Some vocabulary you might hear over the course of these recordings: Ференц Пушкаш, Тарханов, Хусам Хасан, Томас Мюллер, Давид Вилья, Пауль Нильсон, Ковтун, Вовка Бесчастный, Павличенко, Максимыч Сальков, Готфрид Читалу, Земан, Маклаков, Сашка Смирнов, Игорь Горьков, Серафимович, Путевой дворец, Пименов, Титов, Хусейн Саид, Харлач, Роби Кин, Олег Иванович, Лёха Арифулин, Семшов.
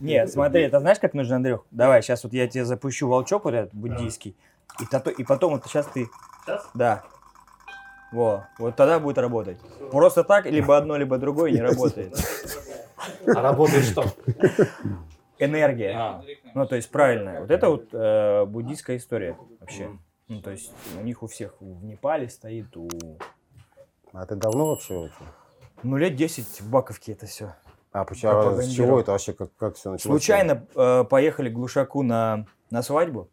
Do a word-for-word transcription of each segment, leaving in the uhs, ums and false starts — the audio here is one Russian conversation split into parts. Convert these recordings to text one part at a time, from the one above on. Нет, смотри, это знаешь, как нужно, Андрюх? Давай, сейчас вот я тебе запущу волчок вот этот буддийский. И, тато, и потом вот сейчас ты... Сейчас? Да. Во, вот тогда будет работать. Просто так, либо одно, либо другое не работает. А работает что? Энергия. А. Ну, то есть, правильно. Вот это вот э, буддийская история вообще. Ну, то есть, у них у всех в Непале стоит, у... А ты давно вообще? Ну, лет десять в Баковке это все. А почему? С чего это вообще? Как, как все началось? Случайно э, поехали к Глушаку на, на свадьбу.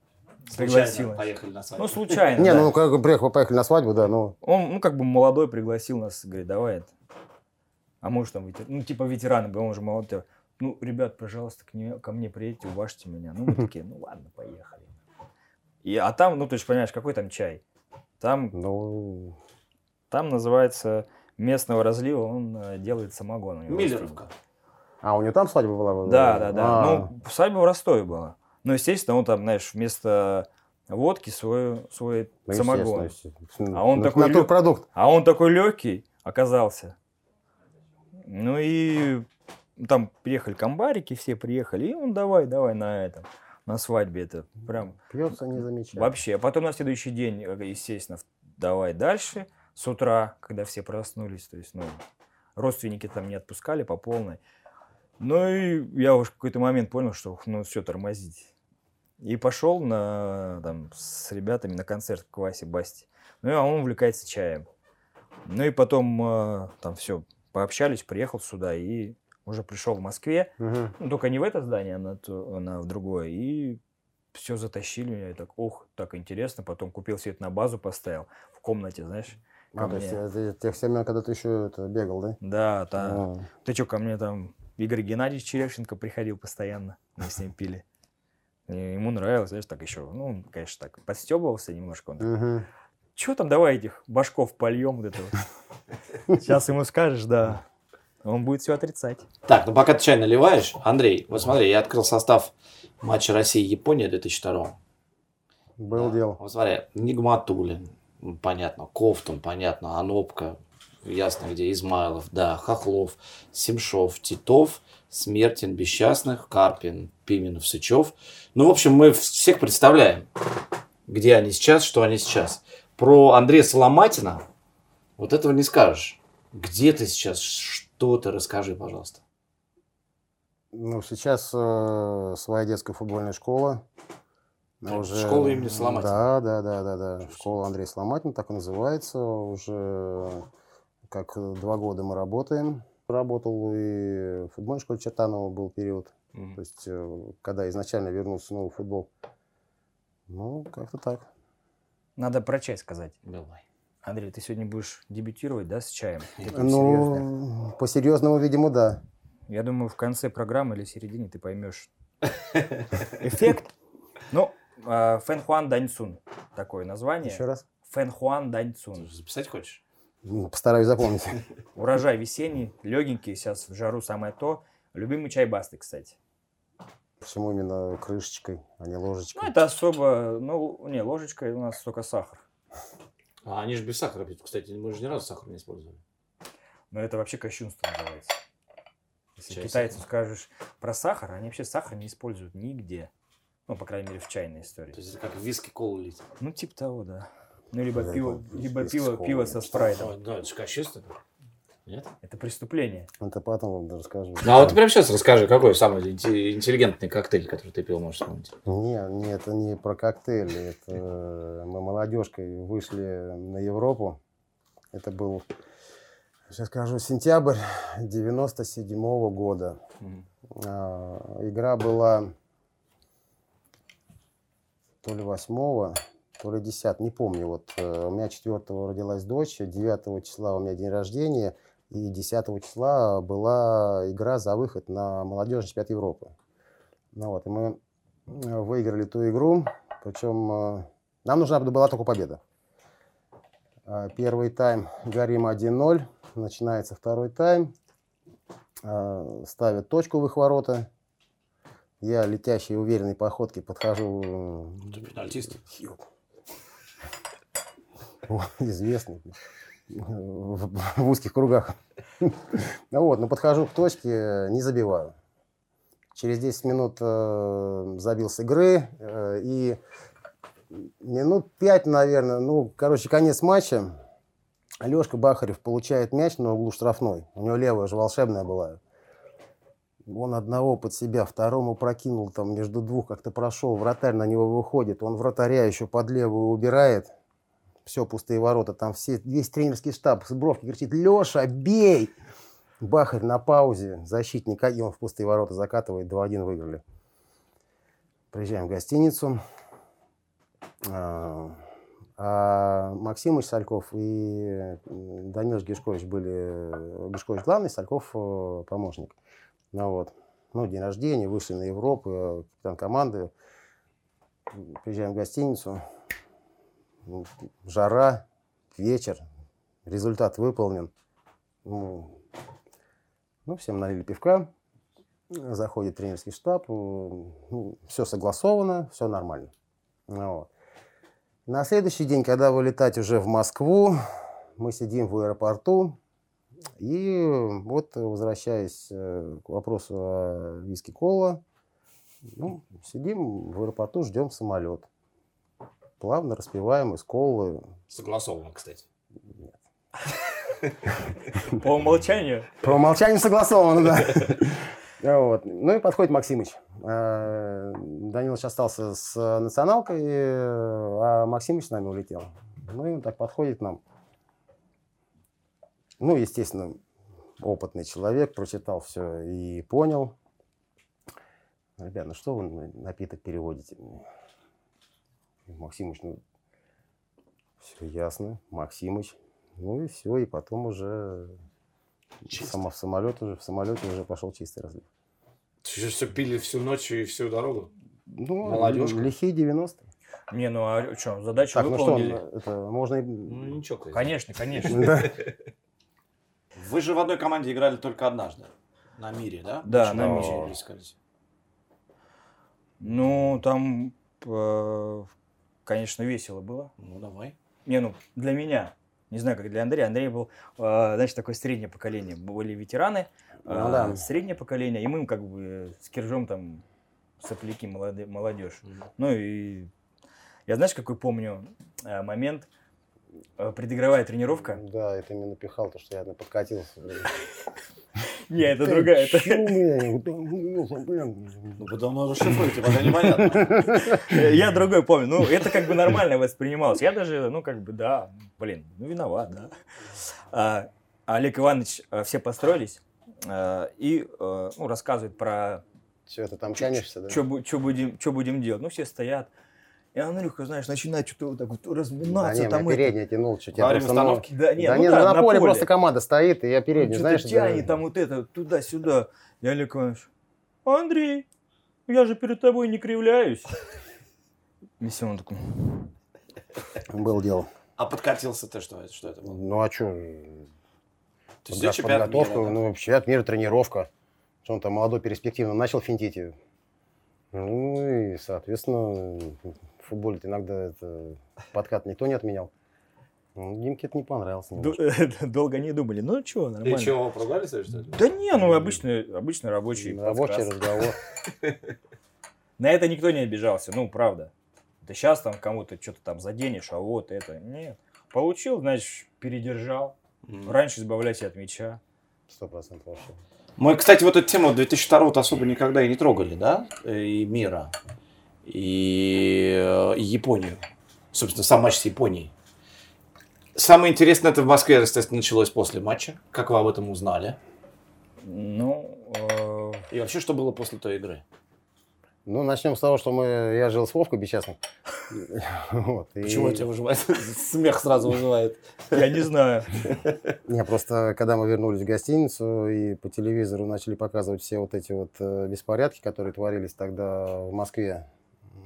Пригласил. Поехали на свадьбу. Ну, случайно. Не, да. ну, как бы приехал, поехали на свадьбу, да, но... Он, ну, как бы молодой пригласил нас, говорит, давай это. А может там, ветер... ну, типа ветераны, он же молодой. Ну, ребят, пожалуйста, к ней, ко мне приедьте, уважьте меня. Ну, мы такие, ну, ладно, поехали. И, а там, ну, ты же понимаешь, какой там чай? Там, ну... там называется местного разлива, он делает самогон. Миллеровка. А, у него там свадьба была? Да, да, да. А-а-а. Ну, свадьба в Ростове была. Ну, естественно, он там, знаешь, вместо водки свой, свой ну, самогон. Естественно, естественно. А, он такой лег... а он такой легкий оказался. Ну и там приехали комбарики, все приехали. И он давай, давай на этом, на свадьбе. Это прям... Пьется незамечательно. Вообще. А потом на следующий день, естественно, давай дальше. С утра, когда все проснулись, то есть, ну, родственники там не отпускали по полной. Ну и я уже в какой-то момент понял, что ну все, тормозить. И пошел на, там, с ребятами на концерт к Васе Басти. Ну, а он увлекается чаем. Ну, и потом там все, пообщались, приехал сюда и уже пришел в Москве. Угу. Ну, только не в это здание, а на, на в другое. И все затащили меня. Я так, ох, так интересно. Потом купил все это на базу, поставил в комнате, знаешь. А, то есть, это тех времен, когда ты еще это, бегал, да? Да, там. А. Ты что, ко мне там... Игорь Геннадьевич Черешенко приходил постоянно, мы с ним пили. И ему нравилось, знаешь, так еще, ну, он, конечно, так подстебывался немножко. Он такой, чего там, давай этих башков польем вот этого. Сейчас ему скажешь, да, он будет все отрицать. Так, ну пока ты чай наливаешь, Андрей, вот смотри, я открыл состав матча России-Япония две тысячи второго. Был дело. Вот смотри, Нигматуллин, понятно, Ковтун, понятно, Анопка. Ясно, где Измайлов, да, Хохлов, Семшов, Титов, Смертин, Бесчастных, Карпин, Пименов, Сычев. Ну, в общем, мы всех представляем, где они сейчас, что они сейчас. Про Андрея Соломатина вот этого не скажешь. Где ты сейчас? Что ты? Расскажи, пожалуйста. Ну, сейчас э, своя детская футбольная школа. Уже... Школа имени Соломатина. Да, да, да, да, да. Школа Андрея Соломатина, так и называется. Уже... Как два года мы работаем. Работал и в футбольной школе Чертанова был период. Mm-hmm. То есть, когда изначально вернулся снова в футбол. Ну, как-то так. Надо про чай сказать. Давай. Андрей, ты сегодня будешь дебютировать, да, с чаем? Ну, по-серьезному, видимо, да. Я думаю, в конце программы или в середине ты поймешь эффект. Ну, Фэнхуан Даньцун. Такое название. Еще раз. Фэнхуан Даньцун. Записать хочешь? Постараюсь запомнить. Урожай весенний, легенький, сейчас в жару самое то. Любимый чай Басты, кстати. Почему именно крышечкой, а не ложечкой? Ну, это особо... Ну, не, ложечкой у нас только сахар. А они же без сахара пьют, кстати. Мы же ни разу сахар не использовали. Ну, это вообще кощунство называется. Если чай китайцам сахар. Скажешь про сахар, они вообще сахар не используют нигде. Ну, по крайней мере, в чайной истории. То есть это как виски колу лить? Ну, типа того, да. Ну, либо да, пиво, либо пиво, пиво со спрайтом. Да, это же кощунство. Нет? Это преступление. Это потом вам расскажу. А вот прямо сейчас расскажи, какой самый интеллигентный коктейль, который ты пил, можешь вспомнить? Нет, не, это не про коктейли. Это мы молодежкой вышли на Европу. Это был, сейчас скажу, сентябрь девяносто седьмого года. Mm-hmm. Игра была то ли восьмого... То ли десятого, не помню. Вот у меня четвертого родилась дочь, девятого числа у меня день рождения, и десятого числа была игра за выход на молодежный чемпионат Европы. Ну вот, и мы выиграли ту игру, причем нам нужна была только победа. Первый тайм горим один ноль, начинается второй тайм, ставят точку в их ворота. Я летящей уверенной походкой подхожу... Ты пенальтист? Известный в узких кругах. Ну вот, но подхожу к точке, не забиваю. Через десять минут э, забил с игры. Э, и минут пять, наверное, ну, короче, конец матча. Алёшка Бахарев получает мяч на углу штрафной. У него левая же волшебная была. Он одного под себя, второму прокинул, там между двух как-то прошел, вратарь на него выходит, он вратаря еще под левую убирает, все, пустые ворота, там все, весь тренерский штаб с бровки кричит: «Леша, бей!» Бахарь на паузе, защитник, и он в пустые ворота закатывает, два-один выиграли. Приезжаем в гостиницу. А Максимыч Сальков и Данил Гешкович были, Гешкович главный, Сальков помощник. Ну вот, ну, день рождения, вышли на Европу, капитан команды, приезжаем в гостиницу, жара, вечер, результат выполнен. Ну, ну всем налили пивка, заходит тренерский штаб, ну, все согласовано, все нормально. Ну, вот. На следующий день, когда вылетать уже в Москву, мы сидим в аэропорту. И вот, возвращаясь к вопросу о виски кола, ну, сидим в аэропорту, ждем самолет. Плавно распиваем из колы. Согласовано, кстати. Нет. По умолчанию? По умолчанию согласовано, да. Ну и подходит Максимыч. Данилович остался с националкой, а Максимыч с нами улетел. Ну и он так подходит к нам. Ну, естественно, опытный человек, прочитал все и понял. Ребят, ну что вы напиток переводите? Максимыч, ну, все ясно, Максимыч. Ну и все, и потом уже сама в самолет уже, в самолете уже пошел чистый разлив. Ты же все пили всю ночь и всю дорогу? Ну, молодежка. Лихие девяностые. Не, ну а что, задачу так, выполнили? Ну что, это можно... Ну, ничего, конечно, конечно. Вы же в одной команде играли только однажды. На мире, да? Да, на мире. Ну, там, конечно, весело было. Ну, давай. Не, ну, для меня, не знаю, как для Андрея. Андрей был, значит, такое среднее поколение. Были ветераны, среднее поколение. И мы как бы с Киржом там сопляки, молодежь. Ну, и я, знаешь, какой помню момент? Предыгровая тренировка. Да, это меня напихал, то, что я подкатился. Не, это другая. Ну, потом он расшифрует, пока непонятно. Я другой помню. Ну, это как бы нормально воспринималось. Я даже, ну, как бы, да, блин, ну, виноват, да. Олег Иванович, все построились и, ну, рассказывает про... Все, ты там тянешься, да? Что будем делать? Ну, все стоят. И Андрюха, знаешь, начинает что-то вот так вот разминаться. Да, там я это... передний тянул, что тебя просто... Ног... Да, нет, да, ну, нет да, на, на поле просто команда стоит, и я передний, ну, знаешь... Тяни да... там вот это, туда-сюда. Я Олег Иванович, Андрей, я же перед тобой не кривляюсь. И все, он такой... Был дело. А подкатился ты что? Что это было? Ну, а что? Подго... Подготовка, мира, ну, чемпионат мира, тренировка. Что он там молодой, перспективно начал финтить. Ну и, соответственно... В футболе-то иногда это... подкат никто не отменял. Ну, Димке это не понравилось. Долго не думали. Ну что, нормально. Ты чего, поругались, что ли? Да не, ну обычный, обычный рабочий Рабочий подкаст. Разговор. На это никто не обижался, ну правда. Да сейчас там кому-то что-то там заденешь, а вот это. Нет. Получил, значит, передержал. Mm. Раньше избавляйся от мяча. Сто процентов вообще. Мы, кстати, вот эту тему две тысячи второго особо никогда и не трогали, да? И мира. И, и Японию. Собственно, сам матч с Японией. Самое интересное, это в Москве, естественно, началось после матча. Как вы об этом узнали? Ну, э... И вообще, что было после той игры? Ну, начнем с того, что мы... я жил с Вовкой Бесчастным. Почему тебя выживает? Смех сразу выживает. Я не знаю. Не, просто когда мы вернулись в гостиницу и по телевизору начали показывать все вот эти вот беспорядки, которые творились тогда в Москве,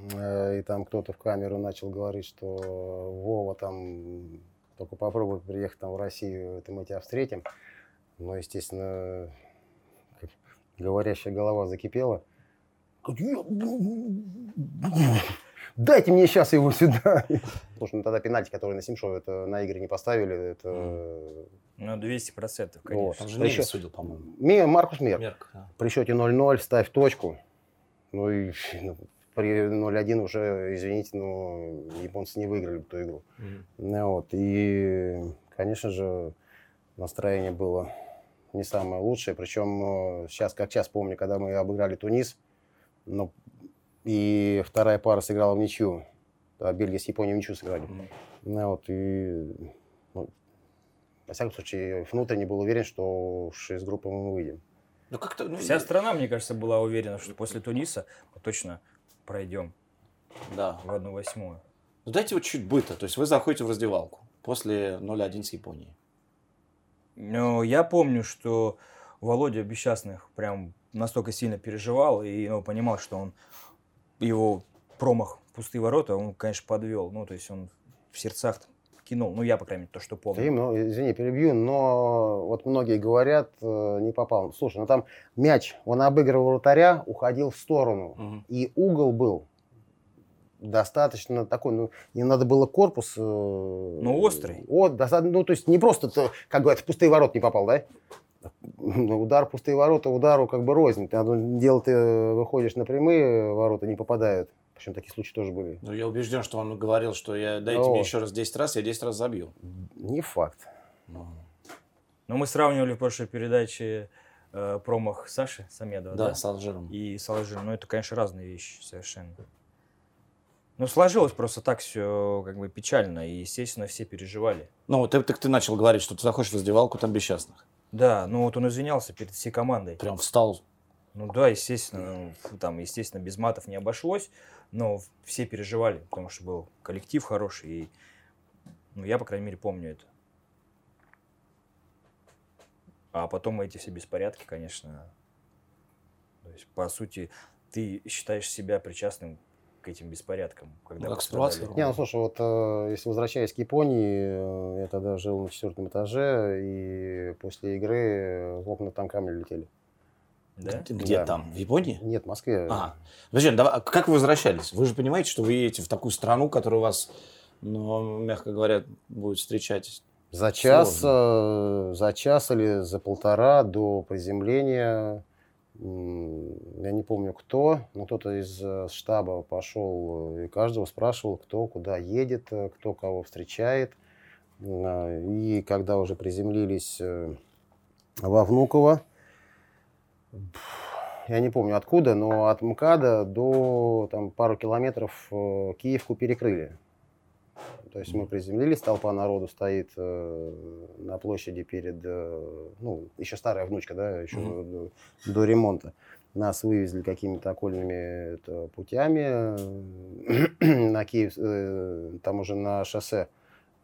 и там кто-то в камеру начал говорить, что Вова там только попробуй приехать там в Россию, это мы тебя встретим. Но, естественно, говорящая голова закипела. Дайте мне сейчас его сюда. потому что тогда пенальти, которые на Симшове это на игре не поставили, это... Mm. Ну, двести процентов, конечно. Вот. Там же Мейер судил, по-моему. Маркус Мерк. Мерк да. При счете ноль ноль ставь точку. Ну и при ноль один уже, извините, но японцы не выиграли бы ту игру. Mm. Вот. И, конечно же, настроение было не самое лучшее. Причем сейчас, как сейчас помню, когда мы обыграли Тунис, но и вторая пара сыграла в ничью. А Бельгия с Японией в ничью сыграли. Mm-hmm. Ну, вот, и, ну, во всяком случае, внутренне был уверен, что из группы мы выйдем. Ну, как-то, ну, вся страна, мне кажется, была уверена, что после Туниса мы точно пройдем да. в одну восьмую. Ну, дайте вот чуть быта. То есть вы заходите в раздевалку после ноль один с Японией. Ну, я помню, что Володя Бесчастных прям настолько сильно переживал и ну, понимал, что он его промах пустые ворота, он, конечно, подвел. Ну, то есть он в сердцах кинул. Ну, я, по крайней мере, то, что помню. Им, ну, извини, перебью, но вот многие говорят, э, не попал. Слушай, ну там мяч, он обыгрывал вратаря, уходил в сторону. Угу. И угол был достаточно такой, ну, не надо было корпус... Э, ну, острый. Вот, ну, то есть не просто, как говорят, в пустые ворота не попал, да? Удар пустые ворота, удару как бы рознь. Дело ты выходишь на прямые ворота, не попадают. Причем такие случаи тоже были. Ну, я убежден, что он говорил, что я, дайте О. мне еще раз десять раз, я десять раз забью. Не факт. Но, Но мы сравнивали в прошлой передаче э, промах Саши Самедова. Да, да, с Алжиром. И с Алжиром. Ну, это, конечно, разные вещи совершенно. Ну, сложилось просто так все как бы печально. И, естественно, все переживали. Ну, ты, так ты начал говорить, что ты заходишь в раздевалку, там Бесчастных. Да, ну вот он извинялся перед всей командой. Прям встал. Ну да, естественно, ну, там, естественно, без матов не обошлось, но все переживали, потому что был коллектив хороший, и, ну, я, по крайней мере, помню это. А потом эти все беспорядки, конечно, то есть, по сути, ты считаешь себя причастным к этим беспорядкам, когда ну, как Не, ну слушай, вот э, если возвращаясь к Японии, э, я тогда жил на четвертом этаже, и после игры в окна там камни летели. Да? Где да. там? В Японии? Нет, в Москве. Ага. Подожди, давай, как вы возвращались? Вы же понимаете, что вы едете в такую страну, которая вас, ну, мягко говоря, будет встречать за час, э, за час или за полтора до приземления. Я не помню кто, но кто-то из штаба пошел и каждого спрашивал, кто куда едет, кто кого встречает. И когда уже приземлились во Внуково, я не помню откуда, но от МКАДа до там, пару километров Киевку перекрыли. То есть мы приземлились, толпа народу стоит э, на площади перед, э, ну, еще старая внучка, да, еще mm-hmm. до, до ремонта. Нас вывезли какими-то окольными это, путями э, на Киев, э, там уже на шоссе,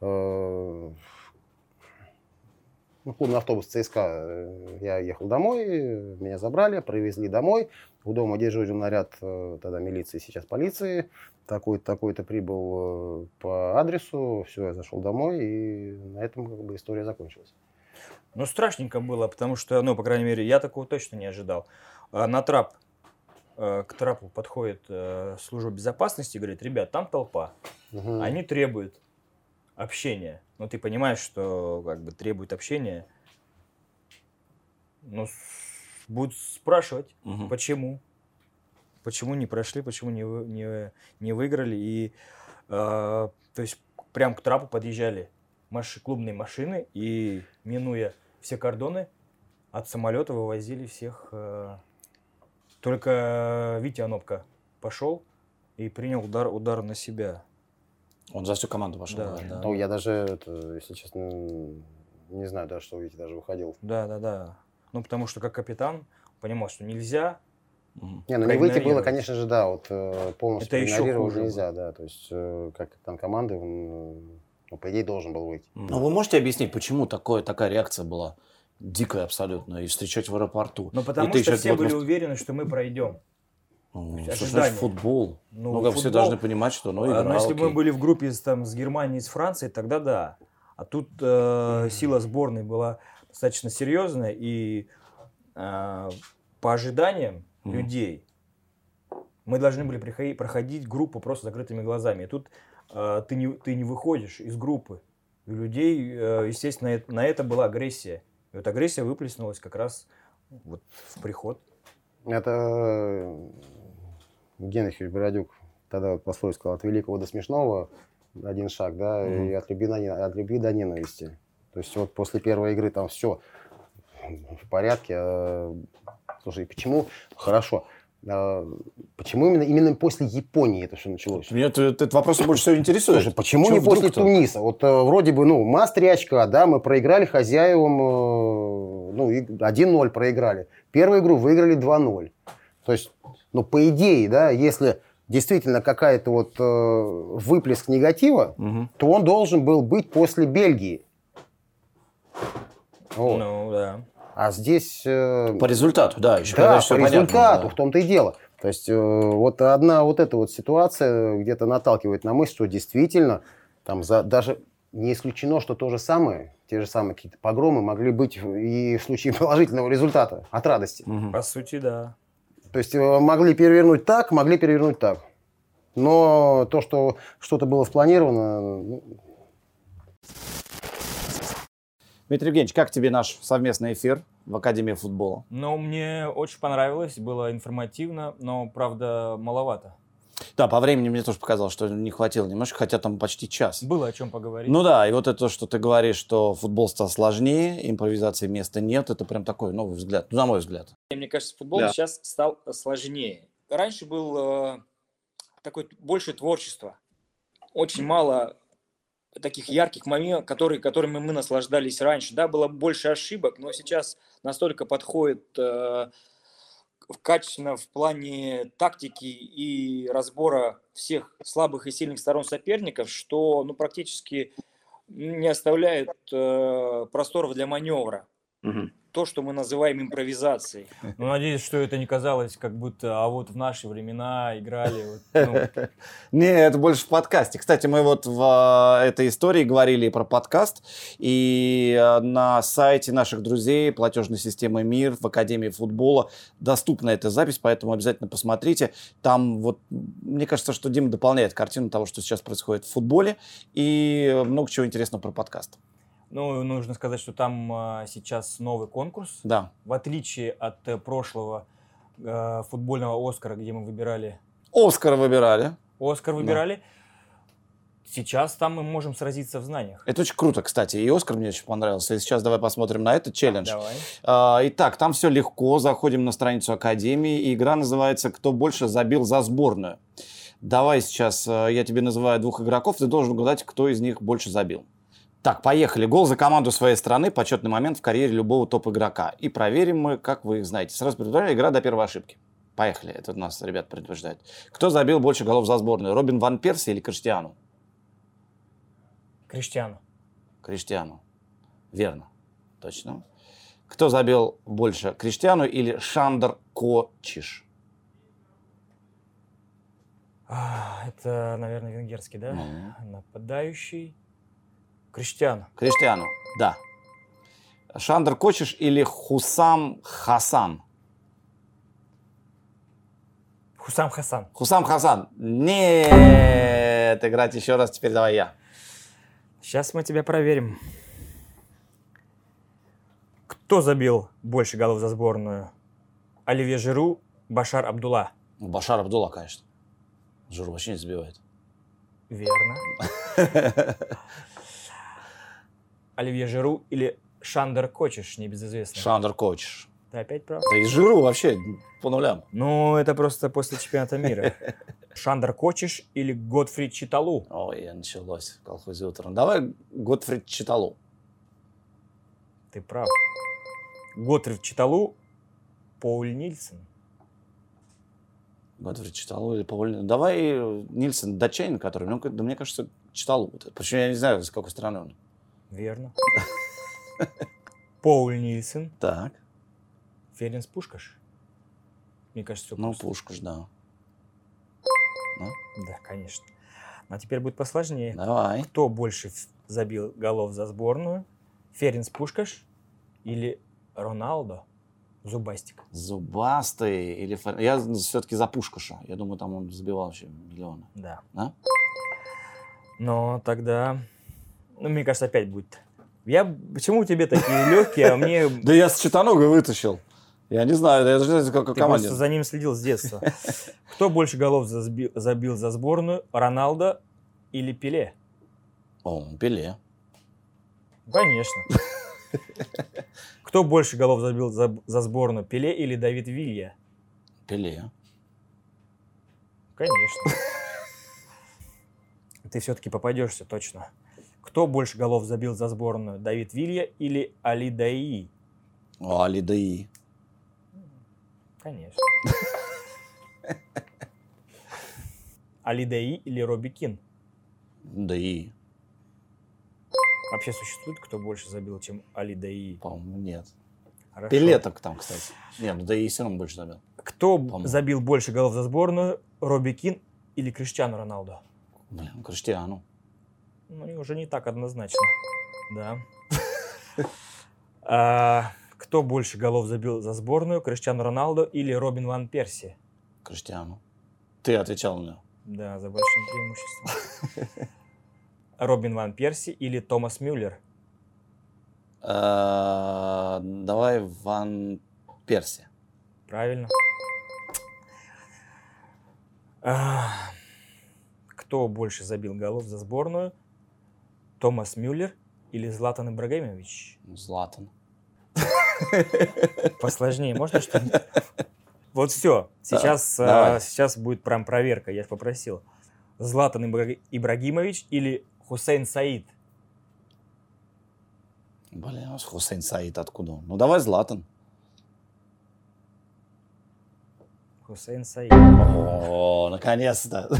э, ну, клубный автобус ЦСКА. Я ехал домой, меня забрали, привезли домой. У дома дежурил наряд тогда милиции, сейчас полиции. Такой-то, такой-то прибыл по адресу. Все, я зашел домой, и на этом как бы история закончилась. Ну, страшненько было, потому что, ну, по крайней мере, я такого точно не ожидал. На трап, к трапу подходит служба безопасности и говорит, ребят, там толпа. Угу. Они требуют общения. Но ты понимаешь, что как бы требует общения. Ну, будут спрашивать, угу. почему, почему не прошли, почему не, не, не выиграли. И, э, то есть, прям к трапу подъезжали маш... клубные машины и, минуя все кордоны, от самолета вывозили всех. Э... Только Витя Анопко пошел и принял удар, удар на себя. Он за всю команду пошел. Да, да. Ну, я даже, это, если честно, не знаю, да, что Витя даже выходил. Да, да, да. Ну, потому что как капитан понимал, что нельзя. Не, ну не выйти было, конечно же, да, вот полностью игнорировать нельзя, да. То есть, как капитан команды, он, ну, по идее, должен был выйти. Mm. Но вы можете объяснить, почему такое, такая реакция была дикая абсолютно, и встречать в аэропорту? Ну, потому что все были уверены, что мы пройдем. Ну, что значит футбол? Ну, ну как футбол. Все должны понимать, что ну, игра, а, ну, если бы мы были в группе там, с Германией и с Францией, тогда да. А тут э, mm-hmm. сила сборной была достаточно серьезная. И э, по ожиданиям mm-hmm. людей мы должны были приходить, проходить группу просто закрытыми глазами. И тут ты не, ты не выходишь из группы. У людей, естественно, на это была агрессия. И вот агрессия выплеснулась как раз вот в приход. Это Евгений Юрьевич Бородюк тогда вот пословицу сказал: от великого до смешного один шаг, да, mm-hmm. и от любви, до, от любви до ненависти. То есть вот после первой игры там все в порядке. Слушай, почему? Хорошо. Почему именно, именно после Японии это все началось? Меня этот вопрос больше всего интересует. Слушай, почему, почему не после кто? Туниса? Вот вроде бы, ну, масс три очка, да, мы проиграли хозяевам, ну, один ноль проиграли. Первую игру выиграли два ноль. То есть, ну, по идее, да, если действительно какая-то вот выплеск негатива, угу. то он должен был быть после Бельгии. Вот. Ну, да. А здесь... Э... По результату, да. Еще да, по результату, понятно, в том-то и дело. То есть, э, вот одна вот эта вот ситуация где-то наталкивает на мысль, что действительно, там за, даже не исключено, что то же самое, те же самые какие-то погромы могли быть и в случае положительного результата, от радости. Угу. По сути, да. То есть, э, могли перевернуть так, могли перевернуть так. Но то, что что-то было спланировано... Ну... Дмитрий Евгеньевич, как тебе наш совместный эфир в Академии футбола? Ну, мне очень понравилось, было информативно, но, правда, маловато. Да, по времени мне тоже показалось, что не хватило немножко, хотя там почти час. Было о чем поговорить. Ну да, и вот это, что ты говоришь, что футбол стал сложнее, импровизации места нет, это прям такой новый взгляд, ну, на мой взгляд. Мне кажется, футбол да. сейчас стал сложнее. Раньше было э, такое больше творчество, очень мало... таких ярких моментов, которые, которыми мы наслаждались раньше. Да, было больше ошибок, но сейчас настолько подходит э, качественно в плане тактики и разбора всех слабых и сильных сторон соперников, что ну, практически не оставляет э, просторов для маневра. Угу. То, что мы называем импровизацией. Ну, надеюсь, что это не казалось, как будто, а вот в наши времена играли. Не, это больше в подкасте. Кстати, мы вот в этой истории говорили про подкаст, и на сайте наших друзей платежной системы «Мир» в Академии футбола доступна эта запись, поэтому обязательно посмотрите. Там вот, мне кажется, что Дима дополняет картину того, что сейчас происходит в футболе, и много чего интересного про подкаст. Ну, нужно сказать, что там а, сейчас новый конкурс. Да. В отличие от э, прошлого э, футбольного Оскара, где мы выбирали... Оскар выбирали. Оскар выбирали. Да. Сейчас там мы можем сразиться в знаниях. Это очень круто, кстати. И Оскар мне очень понравился. И сейчас давай посмотрим на этот челлендж. Давай. Итак, там все легко. Заходим на страницу Академии. И игра называется «Кто больше забил за сборную». Давай сейчас я тебе называю двух игроков. Ты должен угадать, кто из них больше забил. Так, поехали. Гол за команду своей страны. Почетный момент в карьере любого топ-игрока. И проверим мы, как вы их знаете. Сразу предупреждаю, игра до первой ошибки. Поехали. Это нас, ребят, предупреждает. Кто забил больше голов за сборную? Робин Ван Перси или Криштиану? Криштиану. Криштиану. Верно. Точно. Кто забил больше? Криштиану или Шандор Кочиш? Это, наверное, венгерский, да? Mm-hmm. Нападающий. Криштиану. Криштиану, да. Шандор Кочиш или Хусам Хасан? Хусам Хасан. Хусам Хасан. Нет, играть еще раз, теперь давай я. Сейчас мы тебя проверим. Кто забил больше голов за сборную? Оливье Жиру, Башар Абдулла. Башар Абдулла, конечно. Жиру вообще не забивает. Верно. Оливье Жиру или Шандор Кочиш, небезызвестный. Шандор Кочиш. Ты опять прав? Да и Жиру вообще по нулям. Ну, это просто после чемпионата мира. Шандор Кочиш или Готфрид Читалу? Ой, началось в колхозе утром. Давай Готфрид Читалу. Ты прав. Готфрид Читалу, Пауль Нильсон. Готфрид Читалу или Пауль Нильсон. Давай Нильсон, датчанин, который, ну, да, мне кажется, Читалу. Причем я не знаю, с какой стороны он. Верно. Пауль Нильсон. Так. Ференц Пушкаш. Мне кажется, все просто. Ну, Пушкаш, да. да. Да, конечно. А теперь будет посложнее. Давай. Кто больше забил голов за сборную? Ференц Пушкаш или Роналдо? Зубастик. Зубастый или Ференц. Я все-таки за Пушкаша. Я думаю, там он забивал вообще миллионы. Да. Да? Но тогда, ну, мне кажется, опять будет. Я... Почему у тебя такие легкие, а мне... Да я с Читанога вытащил. Я не знаю, я же как команда. Ты просто за ним следил с детства. Кто больше голов забил за сборную, Роналдо или Пеле? О, Пеле. Конечно. Кто больше голов забил за, за сборную, Пеле или Давид Вилья? Пеле. Конечно. Ты все-таки попадешься, точно. Кто больше голов забил за сборную, Давид Вилья или Али Дайи? О, Али Дайи. Конечно. Али Дайи или Роби Кин? Дайи. Вообще существует, кто больше забил, чем Али Дайи? По-моему, нет. Хорошо. Пелеток там, кстати. Нет, Дайи все равно больше забил. Кто По-моему. забил больше голов за сборную, Роби Кин или Криштиану Роналду? Блин, Криштиану. Ну, уже не так однозначно. Да. Кто больше голов забил за сборную, Криштиану Роналду или Робин Ван Перси? Криштиану. Ты отвечал мне. Да, за большим преимуществом. Робин Ван Перси или Томас Мюллер? Давай Ван Перси. Правильно. Кто больше забил голов за сборную? Томас Мюллер или Златан Ибрагимович? Златан. Посложнее можно что-нибудь? Вот все. Сейчас, а, сейчас будет прям проверка. Я же попросил. Златан Ибрагимович или Хусейн Саид? Блин, а Хусейн Саид откуда он? Ну, давай Златан. Хусейн Саид. О, наконец-то.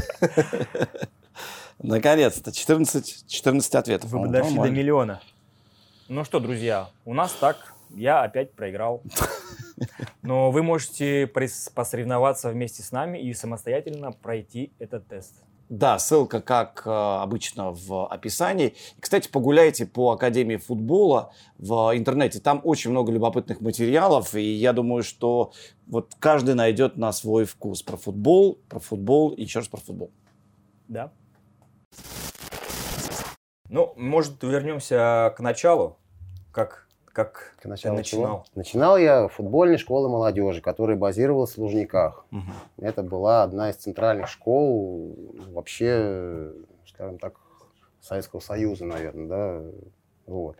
Наконец-то. четырнадцать ответов. Вы бы дошли до миллиона. Ну что, друзья, у нас так. Я опять проиграл. Но вы можете посоревноваться вместе с нами и самостоятельно пройти этот тест. Да, ссылка, как обычно, в описании. Кстати, погуляйте по Академии футбола в интернете. Там очень много любопытных материалов. И я думаю, что вот каждый найдет на свой вкус. Про футбол, про футбол и еще раз про футбол. Да. Ну, может, вернемся к началу, как... Как ты начинал? Чего? Начинал я в футбольной школе молодежи, которая базировалась в Лужниках. Угу. Это была одна из центральных школ вообще, скажем так, Советского Союза, наверное, да, вот.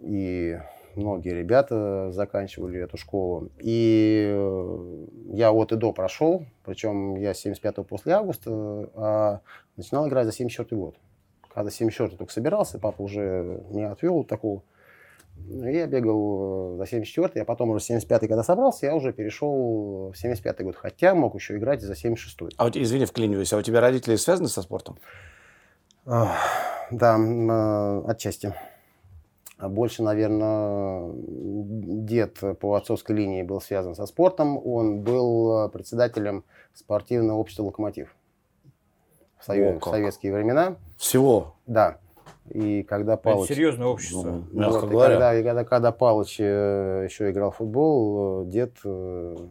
И многие ребята заканчивали эту школу. И я от и до прошел, причем я с семьдесят пятого после августа, а начинал играть за семьдесят четвёртый год. Когда семьдесят четвёртый только собирался, папа уже не отвел такого. Я бегал за семьдесят четвёртый, а потом уже семьдесят пятый, когда собрался, я уже перешел в семьдесят пятый год, хотя мог еще играть за семьдесят шестой. А вот, извини, вклиниваюсь, а у тебя родители связаны со спортом? А, да, отчасти. Больше, наверное, дед по отцовской линии был связан со спортом. Он был председателем спортивного общества «Локомотив» в советские времена. Всего? Да. И когда Палыч... Это серьезное общество. Ну, вот, и когда, и когда, когда Палыч еще играл в футбол, дед был...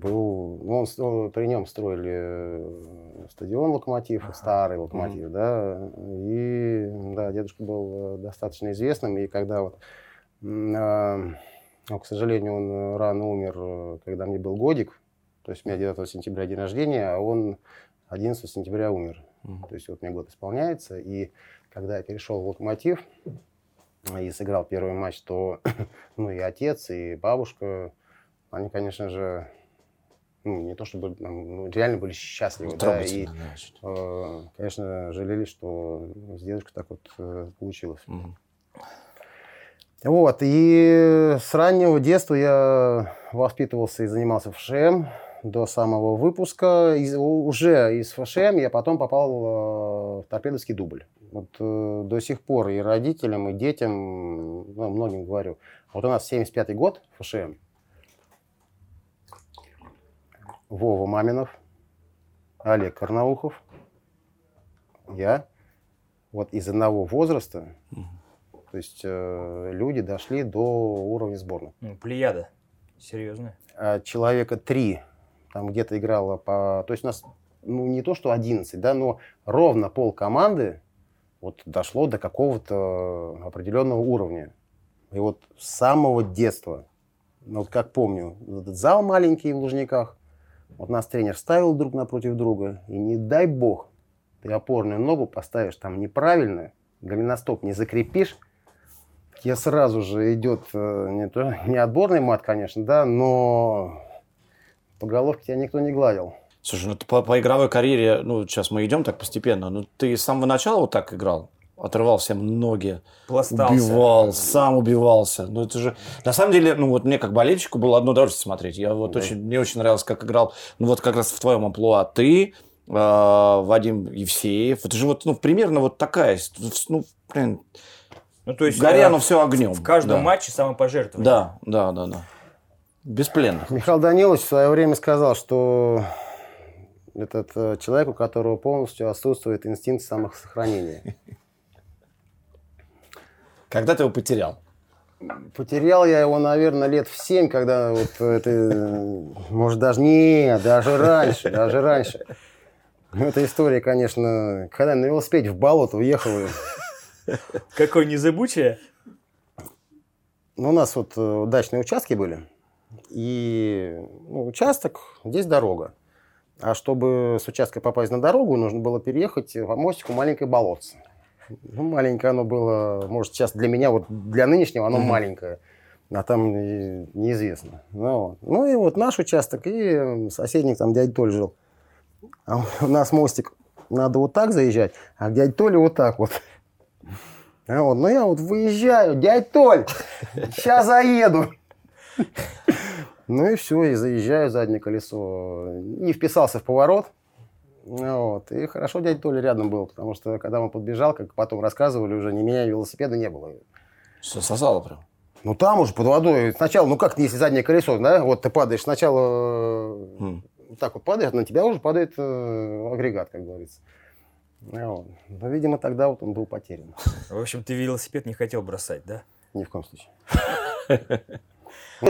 Ну, он, при нем строили стадион «Локомотив», ага. Старый «Локомотив», да. И да, дедушка был достаточно известным. И когда вот... Но, к сожалению, он рано умер, когда мне был годик. То есть у меня девятого сентября день рождения, а он одиннадцатого сентября умер. Mm-hmm. То есть вот мне год исполняется. И когда я перешел в «Локомотив» и сыграл первый матч, то ну, и отец, и бабушка, они, конечно же, ну, не то чтобы, ну, реально были счастливы. Да, и, э, конечно, жалели, что с дедушкой так вот э, получилось. Mm-hmm. Вот. И с раннего детства я воспитывался и занимался в ФШМ. До самого выпуска, из, уже из ФШМ я потом попал э, в торпедовский дубль. Вот э, до сих пор и родителям, и детям, ну, многим говорю. Вот у нас семьдесят пятый год, ФШМ. Вова Маминов, Олег Карнаухов, я. Вот из одного возраста, то есть э, люди дошли до уровня сборной. Ну, плеяда серьезная. Человека три. Там где-то играла по... То есть у нас ну, не то что одиннадцать, да, но ровно пол команды вот дошло до какого-то определенного уровня. И вот с самого детства, вот как помню, этот зал маленький в Лужниках, вот нас тренер ставил друг напротив друга, и не дай бог, ты опорную ногу поставишь там неправильно, голеностоп не закрепишь, тебе сразу же идет не, то, не отборный мат, конечно, да, но по головке тебя никто не гладил. Слушай, ну по, по игровой карьере, ну сейчас мы идем так постепенно, ну ты с самого начала вот так играл? Оторвал всем ноги, пластался, убивал, сам убивался. Ну, это же... На самом деле, ну, вот мне как болельщику было одно удовольствие смотреть. Я вот да. очень, мне очень нравилось, как играл, ну, вот как раз в твоем амплуа ты, э, Вадим Евсеев. Это же вот, ну, примерно вот такая, ну, блин, ну, то есть, горя, но все огнем. В каждом да. матче самопожертвование. Да, да, да, да. Беспленно. Михаил Данилович в свое время сказал, что... этот человек, у которого полностью отсутствует инстинкт самосохранения. Когда ты его потерял? Потерял я его, наверное, лет в семь, когда вот это... Может, даже... не, даже раньше, даже раньше. Ну, эта история, конечно... Когда я на велосипеде в болото уехал. Какое незабучее. Ну, у нас вот дачные участки были. И ну, участок, здесь дорога. А чтобы с участка попасть на дорогу, нужно было переехать по мостику маленькое болотце. Ну, маленькое оно было, может, сейчас для меня, вот для нынешнего оно mm-hmm. маленькое, а там неизвестно. Ну, вот. Ну и вот наш участок, и соседник там дядя Толя жил. А у нас мостик надо вот так заезжать, а к дяде Толе вот так вот. А вот. Ну я вот выезжаю, дядь Толь, сейчас заеду. Ну и все, и заезжаю заднее колесо. Не вписался в поворот. Вот. И хорошо дядя Толя рядом был, потому что когда он подбежал, как потом рассказывали уже, не меня велосипеда не было. Все сосало прям? Ну там уже под водой. Сначала, ну как, если заднее колесо, да, вот ты падаешь, сначала mm. вот так вот падаешь, на тебя уже падает э, агрегат, как говорится. Вот. Но, видимо, тогда вот он был потерян. В общем, ты велосипед не хотел бросать, да? Ни в коем случае.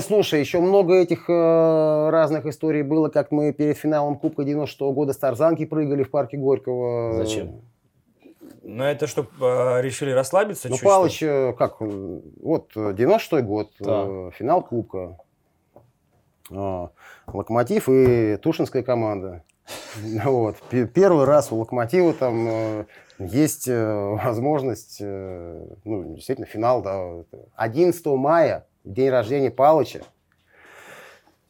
Слушай, еще много этих э, разных историй было, как мы перед финалом Кубка девяносто шестого года с тарзанки прыгали в парке Горького. Зачем? Ну, это чтобы э, решили расслабиться? Ну, Палыч, э, как, вот, девяносто шестой год, да. э, финал Кубка, э, Локомотив и Тушинская команда. Вот. Первый раз у Локомотива там э, есть э, возможность, э, ну, действительно, финал, да, одиннадцатого мая. День рождения Палыча.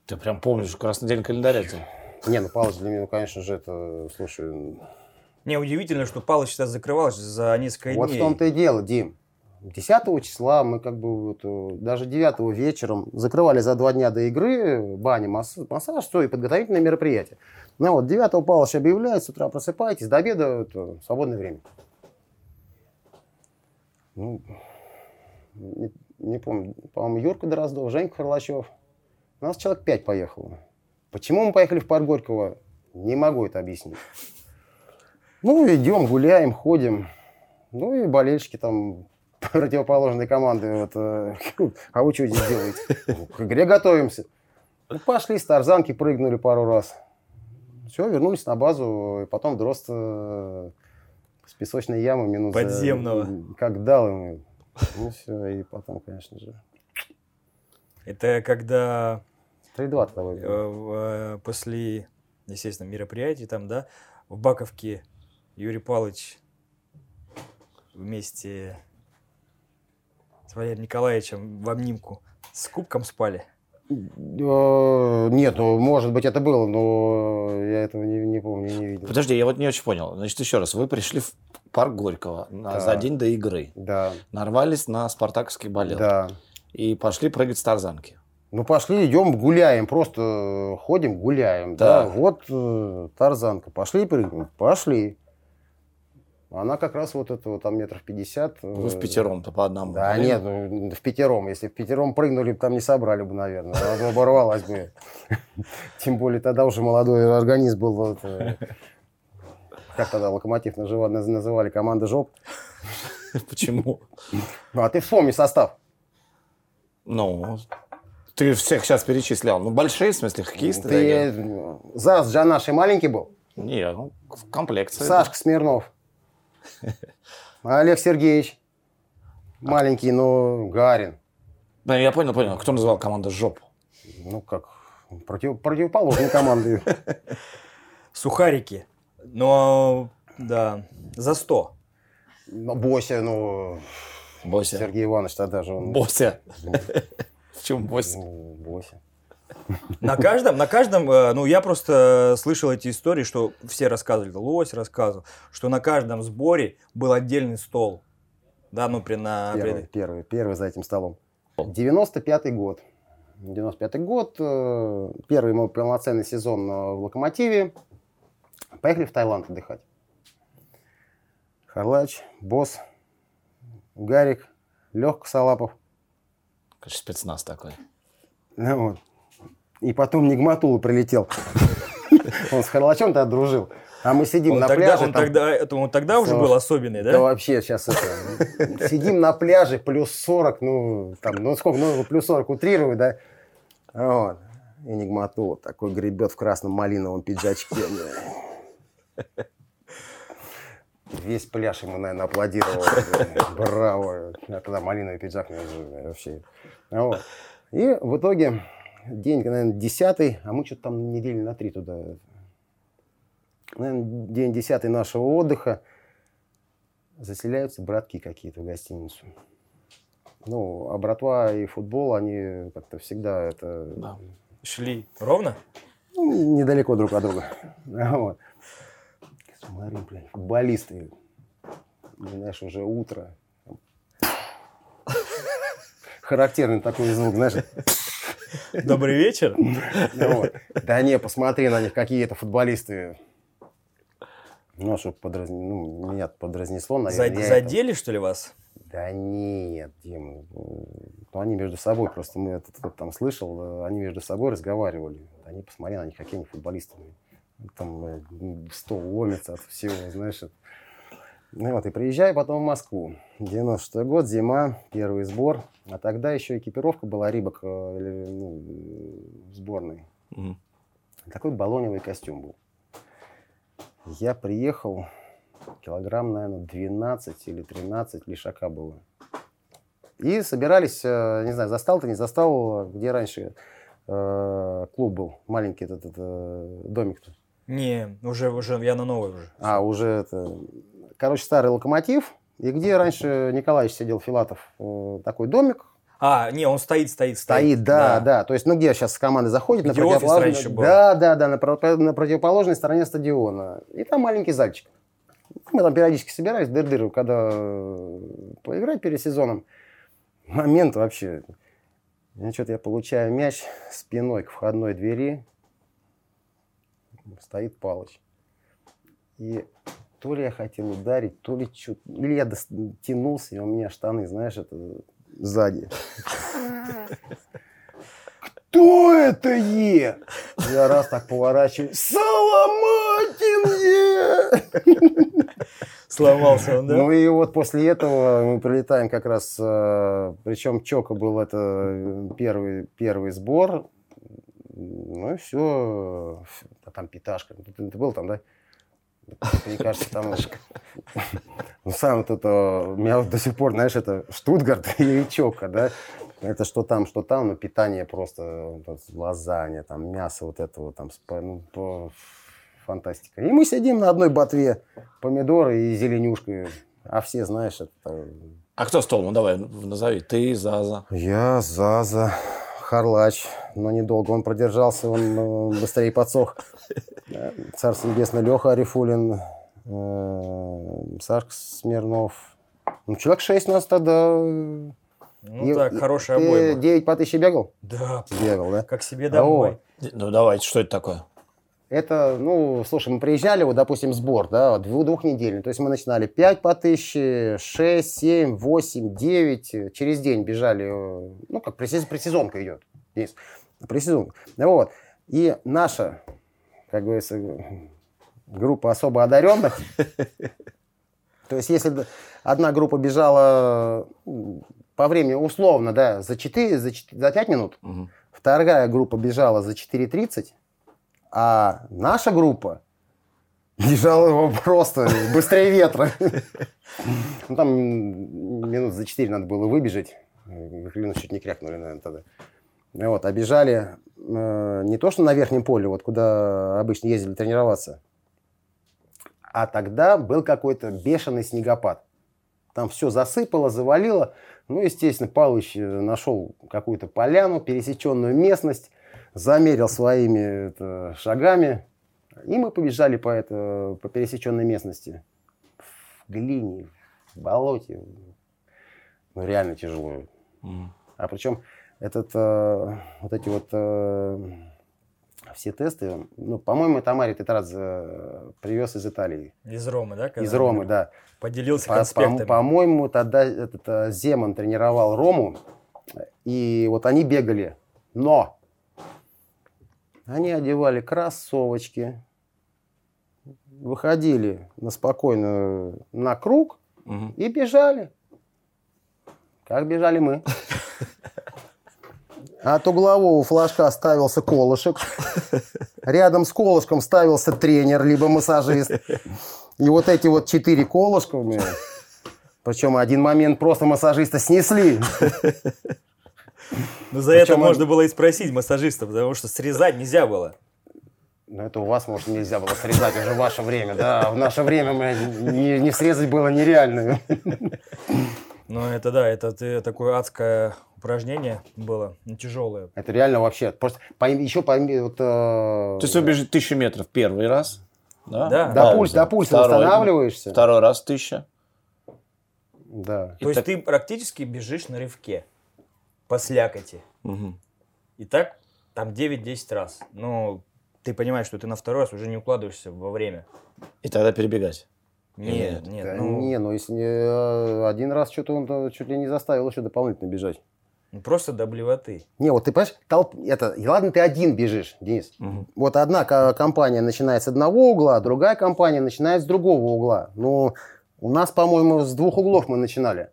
Ты прям помнишь красный день календаря. Не, ну Палыч для меня, ну, конечно же, это, слушай... Не, удивительно, что Палыч сейчас закрывался за несколько дней. Вот в том-то и дело, Дим. десятого числа мы как бы вот, даже девятого вечером закрывали за два дня до игры баня, массаж, все, и подготовительное мероприятие. Ну вот, девятого Палыч объявляет, с утра просыпаетесь, до обеда это, свободное время. Ну... Не помню, по-моему, Юрка Дроздов, Женька Харлачев. У нас человек пять поехало. Почему мы поехали в парк Горького? Не могу это объяснить. Ну, идем, гуляем, ходим. Ну, и болельщики там противоположной команды. Вот, а вы что здесь делаете? К игре готовимся. Ну, пошли, с тарзанки прыгнули пару раз. Все, вернулись на базу. И потом Дрозд с песочной ямы минут... Подземного. Как дал ему... Ну все, и потом, конечно же. Это когда... три-два тогда выиграли. После, естественно, мероприятий там, да, в Баковке Юрий Палыч вместе с Валерием Николаевичем в обнимку с кубком спали? Нет, ну, может быть, это было, но я этого не, не помню, не видел. Подожди, я вот не очень понял. Значит, еще раз, вы пришли в парк Горького да. за день до игры. Да. Нарвались на спартаковский балет. Да. И пошли прыгать с тарзанки. Ну, пошли, идем, гуляем. Просто ходим, гуляем. Да. да. Вот э, тарзанка. Пошли прыгаем. Пошли. Она как раз вот этого там метров пятьдесят. Вы в пятером-то по одному. Да, нет, ну, в пятером. Если в пятером прыгнули, там не собрали бы, наверное. Оборвалась бы. Тем более тогда уже молодой организм был. Как тогда Локомотив называли? Команда жоп. Почему? Ну, а ты вспомни состав. Ну, ты всех сейчас перечислял. Ну, большие, в смысле, хоккеисты. Ты Заз Джанаши маленький был? Не, ну, в комплекции. Сашка Смирнов. Олег Сергеевич. Маленький, но Гарин. Да, я понял, понял. Кто называл команду «Жоп»? Ну, как против, противоположной команды. Сухарики. Но, да, за сто. Но Бося, ну... Бося. Сергей Иванович тогда же он... Бося. В чем Бося? Бося. На каждом, на каждом, ну, я просто слышал эти истории, что все рассказывали, Лось рассказывал, что на каждом сборе был отдельный стол. Да, ну, при на... Первый, при... первый, первый за этим столом. девяносто пятый год. девяносто пятый год, первый мой полноценный сезон в «Локомотиве». Поехали в Таиланд отдыхать. Харлач, Босс, Гарик, Лёха Косолапов. Конечно, спецназ такой. Ну, вот. И потом Нигматуллин прилетел. Он с Харлачом тогда дружил. А мы сидим он на тогда, пляже. Он там... тогда, это он тогда уже был особенный, да? Да вообще, сейчас это... Сидим на пляже, плюс сорок, ну, там, ну, сколько, ну, плюс сорок утрирую, да? Вот. И Нигматуллин такой гребет в красном малиновом пиджачке. Весь пляж ему, наверное, аплодировал. Браво. А тогда малиновый пиджак вообще. Вот. И в итоге день, наверное, десятый, а мы что-то там недели на три туда. Наверное, день десятый нашего отдыха. Заселяются братки какие-то в гостиницу. Ну, а братва и футбол, они как-то всегда это... Да. Шли ровно? Ну, недалеко друг от друга. Вот. Смотри, блядь, футболисты. Знаешь, уже утро. Характерный такой звук, знаешь. Добрый вечер. Вот. Да не, посмотри на них, какие это футболисты. Ну, чтобы подраз... ну, меня подразнесло, наверное. За... Задели, это... что ли, вас? Да нет, Дима. Ну, они между собой, просто мы это кто-то там слышал, они между собой разговаривали. Они, посмотри на них, какие они футболисты. Там стол ломится от всего, знаешь. Ну вот, и приезжаю потом в Москву. девяносто шестой год, зима, первый сбор. А тогда еще экипировка была Рибок, ну, сборной. Mm. Такой баллоневый костюм был. Я приехал, килограмм, наверное, двенадцать или тринадцать лишака было. И собирались, не знаю, застал ты, не застал, где раньше э, клуб был, маленький этот, этот домик тут. Не, уже, уже, я на новой уже. А, уже это... Короче, старый «Локомотив», и где раньше Николаевич сидел, Филатов, такой домик. А, не, он стоит, стоит, стоит. Стоит, да, да, да. То есть, ну, где сейчас команда заходит? Где на противоположной... Да, да, да, на, на противоположной стороне стадиона. И там маленький зальчик. Мы там периодически собирались, дыр-дыр, когда поиграть перед сезоном. Момент вообще. Я что-то я получаю мяч спиной к входной двери. Стоит Палыч. И... То ли я хотел ударить, то ли что. Или я дос... тянулся, и у меня штаны, знаешь, это сзади. Кто это е? Я раз так поворачиваю. Соломатин е! Сломался он, да? Ну и вот после этого мы прилетаем как раз... Причем Чока был это первый, первый сбор. Ну и все. А там Пяташка. Ты, ты был там, да? Мне кажется, там... Ну, сам вот это... У меня вот до сих пор, знаешь, это Штутгарт и Чока, да? Это что там, что там, но питание просто... Лазанья, там, мясо вот этого, там... Ну, фантастика. И мы сидим на одной ботве. Помидоры и зеленюшка. А все, знаешь, это... А кто стол? Ну, давай, назови. Ты, Заза. Я, Заза. Харлач, но недолго он продержался, он быстрее подсох. Царство небесное, Лёха Арифулин, Сашка Смирнов. Ну, человек шесть у нас тогда. Ну и, так, хорошая обойма. девять по тысяче бегал? Да. Бегал, да? Как себе домой. О. Ну, давайте, что это такое? Это, ну, слушай, мы приезжали, вот, допустим, сбор, да, двухнедельный. То есть мы начинали пять по тысяче, шесть, семь, восемь, девять. Через день бежали, ну, как пресезонка идет. Есть. Пресезонка. Вот. И наша, как говорится, группа особо одаренных. То есть если одна группа бежала по времени условно, да, за пять минут, вторая группа бежала за четыре тридцать, а наша группа Держал его просто быстрее ветра. Ну, там минут за четыре надо было выбежать. Клянусь, чуть не крякнули, наверное, тогда. Вот, а бежали э, не то, что на верхнем поле, вот куда обычно ездили тренироваться, а тогда был какой-то бешеный снегопад. Там все засыпало, завалило. Ну, естественно, Палыч нашел какую-то поляну, пересеченную местность, замерил своими это, шагами. И мы побежали по, это, по пересеченной местности. В глине, в болоте. Ну, реально тяжело. Mm. А причем этот, э, вот эти вот э, все тесты... Ну, по-моему, это Амари Тетрадзе привез из Италии. Из Ромы, да? Из Ромы, да. Поделился по, конспектами. По, по-моему, тогда этот, Земан тренировал Рому. И вот они бегали. Но... Они одевали кроссовочки, выходили на спокойную на круг угу. и бежали. Как бежали мы. От углового флажка ставился колышек. Рядом с колышком ставился тренер, либо массажист. И вот эти вот четыре колышка у меня. Причем один момент просто массажиста снесли. Ну, за Причем это можно он... было и спросить массажистов, потому что срезать нельзя было. Ну, это у вас, может, нельзя было срезать, уже в ваше время, да. В наше время мы не, не срезать было нереально. Ну, это да, это ты, такое адское упражнение было, ну, тяжелое. Это реально вообще, просто по, еще пойми... Вот, э... Ты собежишь тысячу метров первый раз, да? Да. До, да, пульс, да. До пульса восстанавливаешься. Второй раз тысяча. Да. И То так... есть ты практически бежишь на рывке. По слякоти. Угу. И так там девять-десять раз. Но ты понимаешь, что ты на второй раз уже не укладываешься во время. И тогда перебегать? Нет, нет. нет да, ну... Не, ну если не, один раз что-то он чуть ли не заставил еще дополнительно бежать. Ну, просто до блевоты. Не, вот ты понимаешь, толп... это... ладно, ты один бежишь, Денис. Угу. Вот одна компания начинает с одного угла, другая компания начинает с другого угла. Ну, у нас, по-моему, с двух углов мы начинали.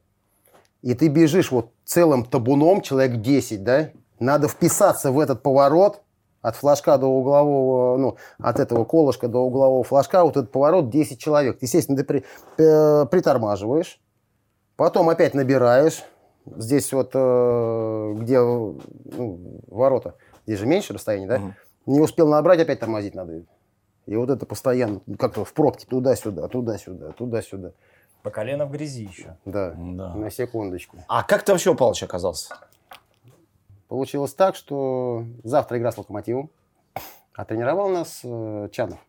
И ты бежишь вот целым табуном, человек десять, да? Надо вписаться в этот поворот от флажка до углового, ну, от этого колышка до углового флажка, вот этот поворот десять человек. Естественно, ты при, э, притормаживаешь, потом опять набираешь. Здесь вот, э, где ну, ворота, здесь же меньше расстояние, да? Mm-hmm. Не успел набрать, опять тормозить надо. И вот это постоянно, как-то в пробке, туда-сюда, туда-сюда, туда-сюда. По колено в грязи еще. Да, да, на секундочку. А как ты вообще у Палыча оказался? Получилось так, что завтра игра с Локомотивом, а тренировал нас э, Чанов.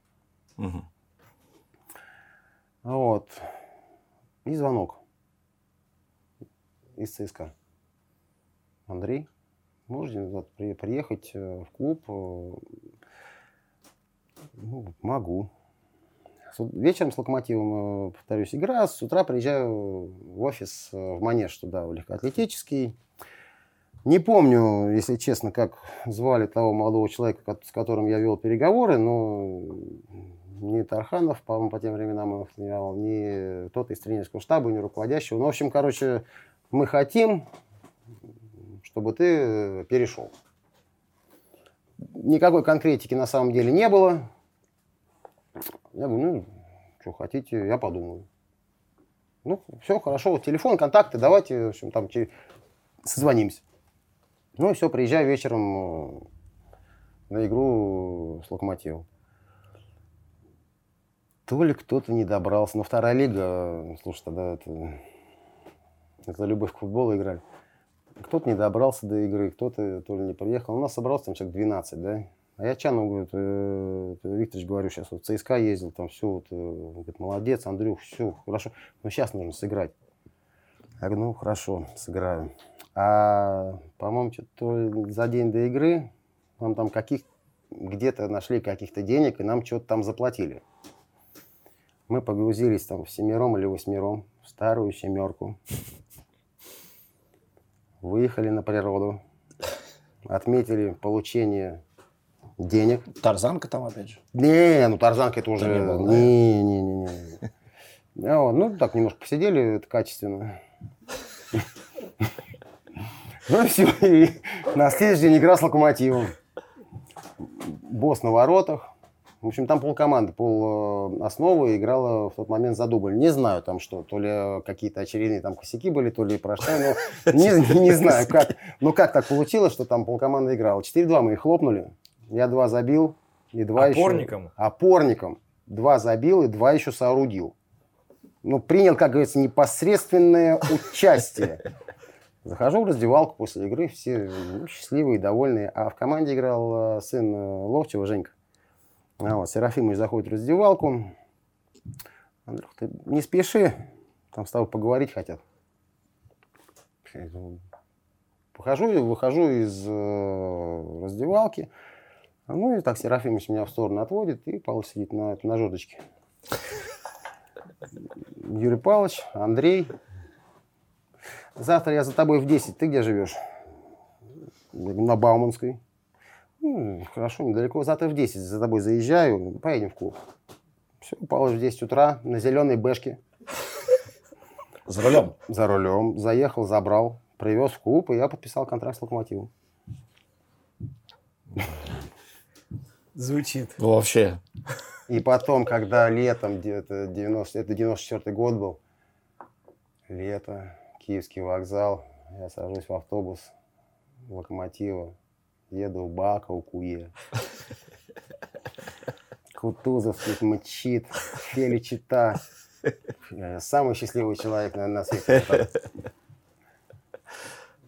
Угу. Вот. И звонок из ЦСКА. Андрей, можете приехать в клуб? Ну, могу. Вечером с Локомотивом, повторюсь, игра. С утра приезжаю в офис, в манеж туда, в легкоатлетический. Не помню, если честно, как звали того молодого человека, с которым я вел переговоры, но ни Тарханов, по-моему, по тем временам он их тренировал, ни тот из тренерского штаба, ни руководящего. Ну, в общем, короче, мы хотим, чтобы ты перешел. Никакой конкретики на самом деле не было. Я говорю, ну, что хотите, я подумаю. Ну, все, хорошо, телефон, контакты, давайте, в общем, там созвонимся. Ну и все, приезжаю вечером на игру с Локомотивом. То ли кто-то не добрался, но вторая лига, слушай, тогда это, это любовь к футболу играли. Кто-то не добрался до игры, кто-то то ли не приехал. У нас собрался там человек двенадцать, да? А я Чану, говорю, э, Викторович, говорю, сейчас вот в ЦСКА ездил, там все, вот, э, говорит, молодец, Андрюх, все, хорошо, но сейчас нужно сыграть. Я говорю, ну, хорошо, сыграю. А, по-моему, что-то за день до игры нам там каких, где-то нашли каких-то денег, и нам что-то там заплатили. Мы погрузились там в семером или восьмером, в старую семерку. Выехали на природу, отметили получение... денег. Тарзанка там опять же? Не, ну Тарзанка это уже... Это не, было, да? не, не, не, не. А вот, ну так немножко посидели, это качественно. Ну все, и на следующий день игра с Локомотивом. Босс на воротах, В общем, там полкоманды, пол основы играла в тот момент за дубль. Не знаю там что, то ли какие-то очередные там косяки были, то ли прошли, но не знаю как. Но как так получилось, что там полкоманды играла. четыре-два мы их хлопнули, я два забил и два еще... Опорником? Опорником. Два забил и два еще соорудил. Ну, принял, как говорится, непосредственное участие. Захожу в раздевалку после игры, все счастливые, довольные. А в команде играл сын Ловчева, Женька. А вот, Серафимович заходит в раздевалку. Андрюх, ты не спеши, там с тобой поговорить хотят. Похожу и выхожу из раздевалки. Ну и так Серафимович меня в сторону отводит, и Палыч сидит на, на жердочке. Юрий Палыч, Андрей, завтра я за тобой в десять, ты где живешь? На Бауманской. Ну, хорошо, недалеко, завтра в десять за тобой заезжаю, поедем в клуб. Все, Палыч в десять утра на зеленой бэшке. За рулем? За рулем, заехал, забрал, привез в клуб, и я подписал контракт с Локомотивом. Звучит. Ну, вообще. И потом, когда летом, это девяносто четвёртый год был, лето, Киевский вокзал, я сажусь в автобус Локомотива, еду в Баку, Куе. Кутузов мчит, Пеле Чита. Самый счастливый человек, наверное, на свете.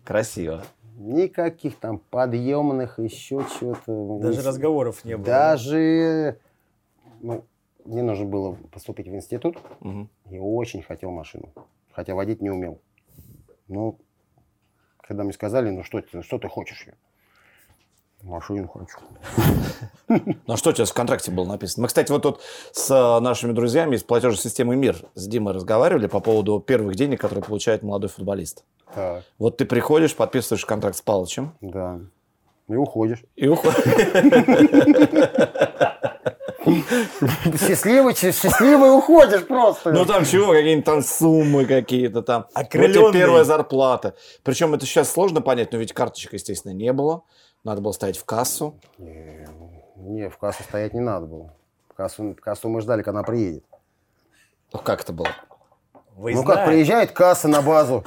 Красиво. Никаких там подъемных, еще чего-то. Даже не... разговоров не было. Даже, ну, мне нужно было поступить в институт. Угу. Я очень хотел машину, хотя водить не умел. Но когда мне сказали, ну что ты, что ты хочешь? Машину хочу. Ну, что у тебя в контракте было написано? Мы, кстати, вот тут с нашими друзьями из платежной системы «Мир» с Димой разговаривали по поводу первых денег, которые получает молодой футболист. Так. Вот ты приходишь, подписываешь контракт с Палычем. Да. И уходишь. И уходишь. Счастливый, счастливый уходишь просто. Ну, там чего, какие-нибудь там суммы какие-то там. Окрыленные. Вот тебе первая зарплата. Причем это сейчас сложно понять, но ведь карточек, естественно, не было. Надо было стоять в кассу. Не, не, в кассу стоять не надо было. В кассу, в кассу мы ждали, когда она приедет. Ну, как это было? Вы ну, знаете. Как приезжает касса на базу.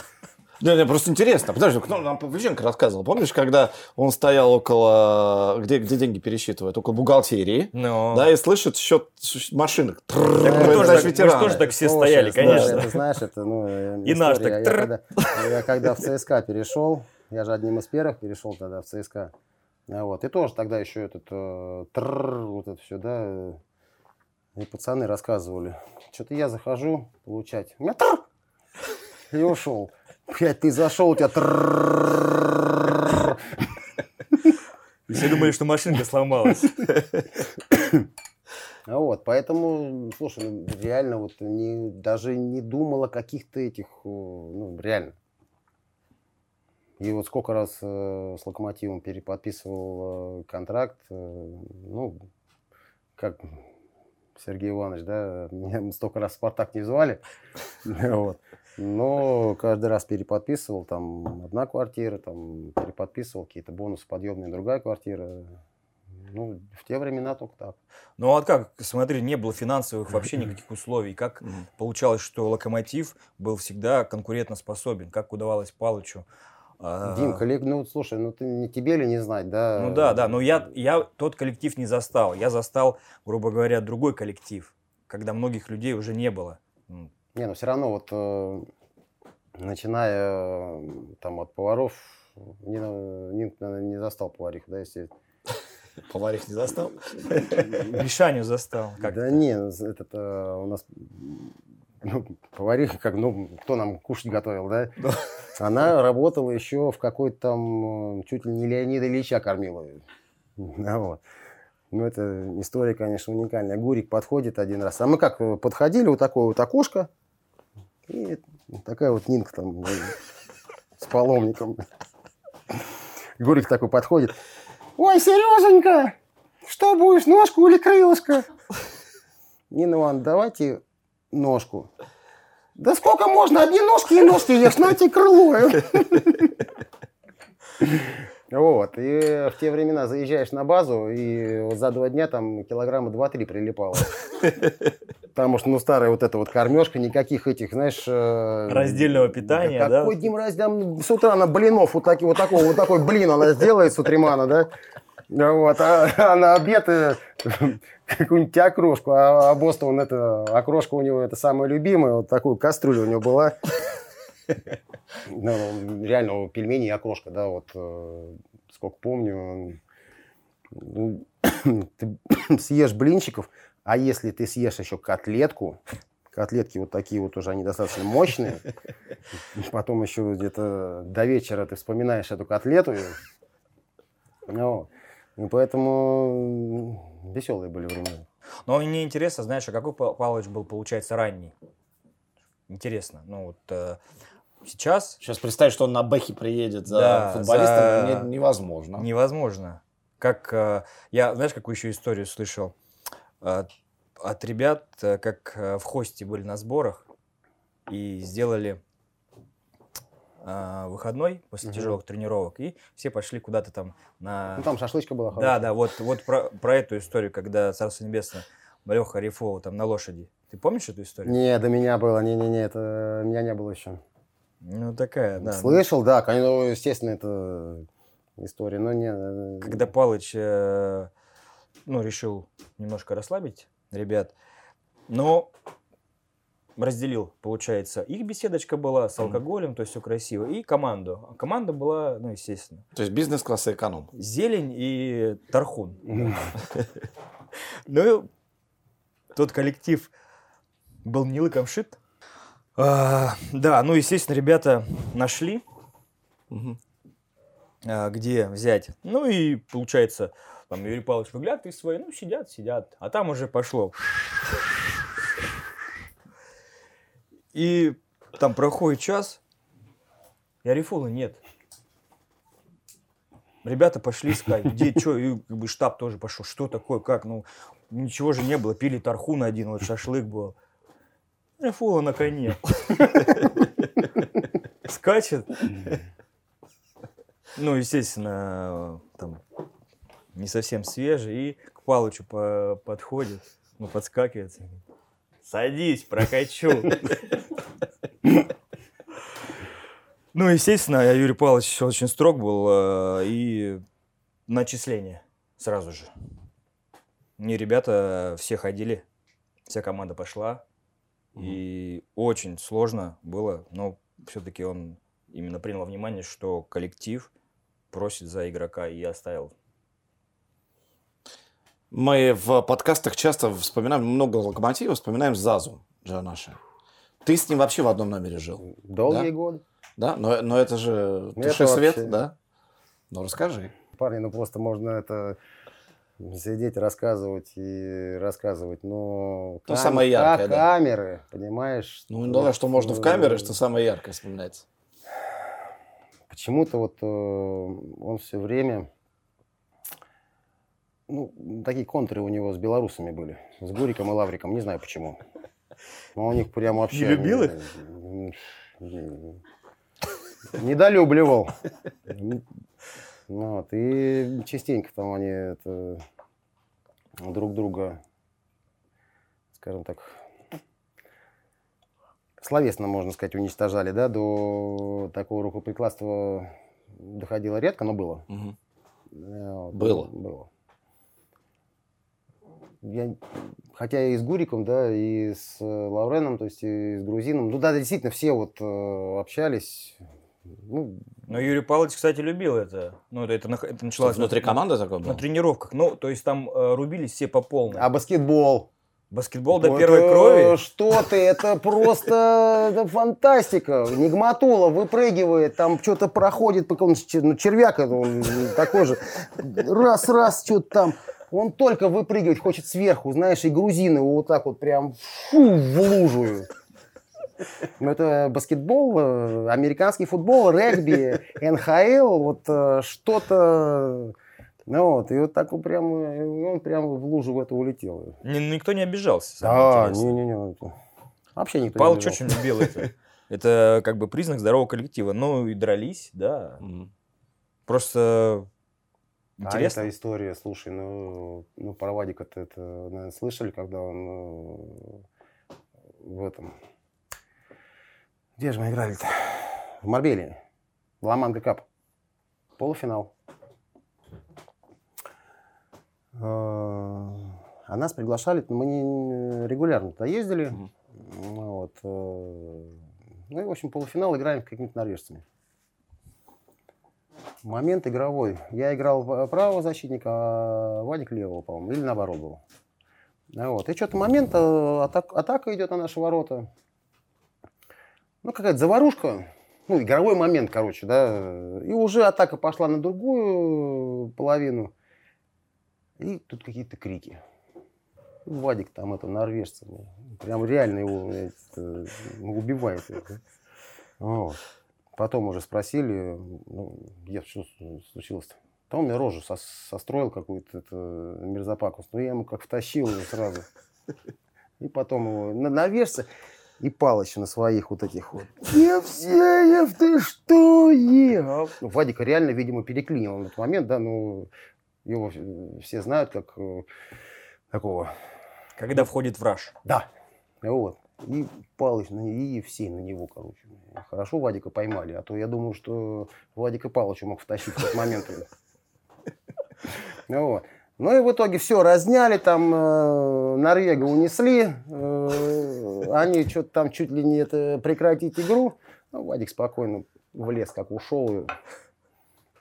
Да, мне просто интересно. Подожди, нам Павличенко рассказывал. Помнишь, когда он стоял около... Где, где деньги пересчитывают? Около бухгалтерии. Но... Да, и слышит счет машинок. Так мы, тоже так, мы тоже так все Слушай, стояли, конечно. Ты знаешь, это... Ну, и история. Наш так... Я, когда, я когда в ЦСКА перешел, я же одним из первых перешел тогда в ЦСКА. Вот. И тоже тогда еще этот э, тррр, вот это все, да, и пацаны рассказывали. Что-то я захожу получать, у меня тррр, и ушел. Блядь, ты зашел, у тебя тррр. Все думали, что машинка сломалась. Вот, поэтому, слушай, реально вот не, даже не думал о каких-то этих, ну, реально. И вот сколько раз э, с Локомотивом переподписывал э, контракт, э, ну, как Сергей Иванович, да, меня столько раз в «Спартак» не звали, вот. Но каждый раз переподписывал, там, одна квартира, там, переподписывал какие-то бонусы подъемные, другая квартира. Ну, в те времена только так. Ну, а как, смотри, не было финансовых вообще никаких условий. Как получалось, что «Локомотив» был всегда конкурентоспособен? Как удавалось Палычу? Дим, коллег, ну слушай, ну ты не тебе ли не знать, да? Ну да, да, но я, я тот коллектив не застал. Я застал, грубо говоря, другой коллектив, когда многих людей уже не было. Не, ну все равно вот э, начиная там от поваров, не, не, не застал поварих, да, если... Поварих не застал? Мишаню застал. Да не, это у нас... Ну, повариха, как, ну, кто нам кушать готовил, да? Она работала еще в какой-то там, чуть ли не Леонида Ильича кормила. Да, вот. Ну, это история, конечно, уникальная. Гурик подходит один раз. А мы как подходили, вот такое вот окошко, и такая вот Нинка там с паломником. Гурик такой подходит. Ой, Сереженька, что будешь, ножку или крылышко? Нина Ивановна, давайте... Ножку. Да сколько можно? Одни ножки и ножки ешь, на тебе крыло. Вот, и в те времена заезжаешь на базу, и вот за два дня там килограмма два-три прилипало. Потому что, ну, старая вот эта вот кормежка, никаких этих, знаешь... Раздельного питания, да? Какой, Дим, раздел... С утра на блинов вот, таки, вот, такой, вот такой блин она сделает с утримана, да? Вот, а, а на обед какую-нибудь окрошку. А, а босс-то он это... Окрошка у него это самая любимая, вот такую кастрюлю у него была. Ну, реально, пельмени и окрошка, да, вот, э, сколько помню, ну, ты съешь блинчиков, а если ты съешь еще котлетку, котлетки вот такие вот уже, они достаточно мощные, потом еще где-то до вечера ты вспоминаешь эту котлету, ну, поэтому веселые были времена. Но мне интересно, знаешь, а какой Палыч был, получается, ранний? Интересно, ну вот... Э... Сейчас... Сейчас представить, что он на бэхе приедет за да, футболистом, за... невозможно. Невозможно. Как я, знаешь, какую еще историю слышал от, от ребят, как в Хосте были на сборах и сделали а, выходной после угу. тяжелых тренировок, и все пошли куда-то там на... Ну, там шашлычка была хорошая. Да, да, вот, вот про, про эту историю, когда Царство Небесное, Лёха Арифулин там на лошади. Ты помнишь эту историю? Не, до меня было, не-не-не, это меня не было еще. Ну, такая, да. Слышал, да, конечно, естественно, это история, но не... Когда Палыч, ну, решил немножко расслабить ребят, но разделил, получается, их беседочка была с алкоголем, то есть все красиво, и команду. А команда была, ну, естественно. То есть бизнес-класс и эконом. Зелень и тархун. Ну, тот коллектив был не лыком шит. Uh, да, ну, естественно, ребята нашли, uh-huh. uh, где взять. Ну, и, получается, там Юрий Павлович выглядывает из своей, ну, сидят, сидят. А там уже пошло. И там проходит час, и Арифула нет. Ребята пошли искать, где, что, и как бы, штаб тоже пошел. Что такое, как, ну, ничего же не было. Пили тархун один, вот шашлык был. Арифула на коне. Скачет. Ну, естественно, там не совсем свежий. И к Палычу по- подходит, ну, подскакивает. Садись, прокачу. Ну, естественно, Юрий Палыч очень строг был. И начисление сразу же. И ребята все ходили. Вся команда пошла. И очень сложно было, но все-таки он именно принял внимание, что коллектив просит за игрока и оставил. Мы в подкастах часто вспоминаем много Локомотива, вспоминаем Зазу Джанаши. Ты с ним вообще в одном номере жил? Долгие да? годы. Да, но, но это же туши свет, вообще... да? Ну расскажи. Парни, ну просто можно это... Сидеть, рассказывать и рассказывать, но кам... ну, самое яркое, а, да. камеры, понимаешь? Ну, ну да, что можно в камеры, что самое яркое вспоминается. Почему-то вот он все время, ну, такие контры у него с белорусами были, с Гуриком и Лавриком, не знаю почему. Но у них прям вообще... Не любил их? Недолюбливал. Вот. И частенько там они это, друг друга, скажем так, словесно, можно сказать, уничтожали, да, до такого рукоприкладства доходило редко, но было. Угу. Вот. Было? Было. Я, хотя и с Гуриком, да, и с Лавреном, то есть и с Грузином, ну да, действительно, все вот общались. Ну, но Юрий Палыч, кстати, любил это. Ну, это, это, это началось... Что, внутри на, команды такое было? На тренировках. Ну, то есть там э, рубились все по полной. А баскетбол? Баскетбол до первой крови? Что ты, это просто фантастика. Нигматуллин выпрыгивает, там что-то проходит, ну, червяк такой же. Раз-раз, что-то там. Он только выпрыгивать хочет сверху, знаешь, и грузины вот так вот прям фу, в лужу. Ну, это баскетбол, американский футбол, регби, эн ха эл, вот что-то, ну вот, и вот так вот прям, он прям в лужу в это улетел. Никто не обижался? Да, не-не-не, вообще никто Палыч не обижался. Палыч очень любил это, это как бы признак здорового коллектива, ну и дрались, да, Просто интересно. А эта история, слушай, ну, ну про Вадика-то это, наверное, слышали, когда он ну, в этом... Где же мы играли-то? В Марбелии. В Ла-Манго Кап. Полуфинал. А нас приглашали, мы не регулярно туда ездили. Вот. Ну и, в общем, полуфинал играем с какими-то норвежцами. Момент игровой. Я играл правого защитника, а Вадик левого, по-моему, или наоборот был. Вот. И что-то момент, атак, атака идет на наши ворота. Ну, какая-то заварушка. Ну, игровой момент, короче, да. И уже атака пошла на другую половину. И тут какие-то крики. Вадик там, это, норвежцы. Прям реально его это, убивает. Это. Вот. Потом уже спросили, ну, я, что случилось-то? Там он мне рожу со- состроил какую-то это, мерзопакость. Ну, я ему как втащил его сразу. И потом его на норвежцы. И Палыч на своих вот этих вот. Евсеев, ты что? Е? Ну, Вадика реально, видимо, переклинило на этот момент, да, ну... Его все знают как такого... Когда входит в раж. Да. Вот. И Палыч, и все на него, короче. Хорошо Вадика поймали, а то я думаю, что Вадика Палыча мог втащить в тот момент. Вот. Ну и в итоге все, разняли, там э, Норвега унесли. Э, они что-то там чуть ли не это, прекратить игру. Ну, Вадик спокойно в лес как ушел.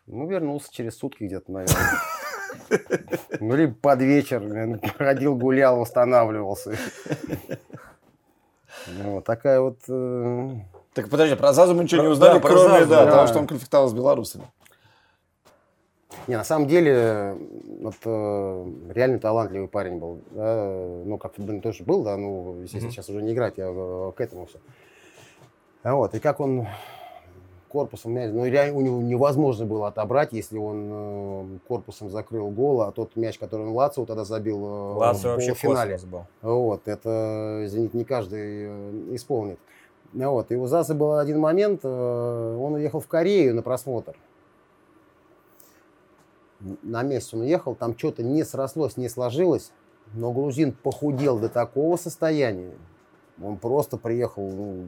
Ну, вернулся через сутки где-то, наверное. Ну, либо под вечер ходил, гулял, восстанавливался. Вот такая вот... Э... Так подожди, про Зазу мы ничего про... не узнали, да, кроме Зазу, да, да. того, что он конфликтовал с белорусами. Не, на самом деле, вот, э, реально талантливый парень был. Да? Ну, как футбольный тоже был, да, ну, естественно, mm-hmm. сейчас уже не играть, я э, к этому все. А вот, и как он... корпусом, ну, реально у него невозможно было отобрать, если он э, корпусом закрыл гол, а тот мяч, который он Лацио тогда забил э, в полуфинале, вот, это, извините, не каждый э, исполнит. Вот. И у Зазы был один момент, э, он уехал в Корею на просмотр. На месяц он уехал, там что-то не срослось, не сложилось, но грузин похудел до такого состояния. Он просто приехал, ну,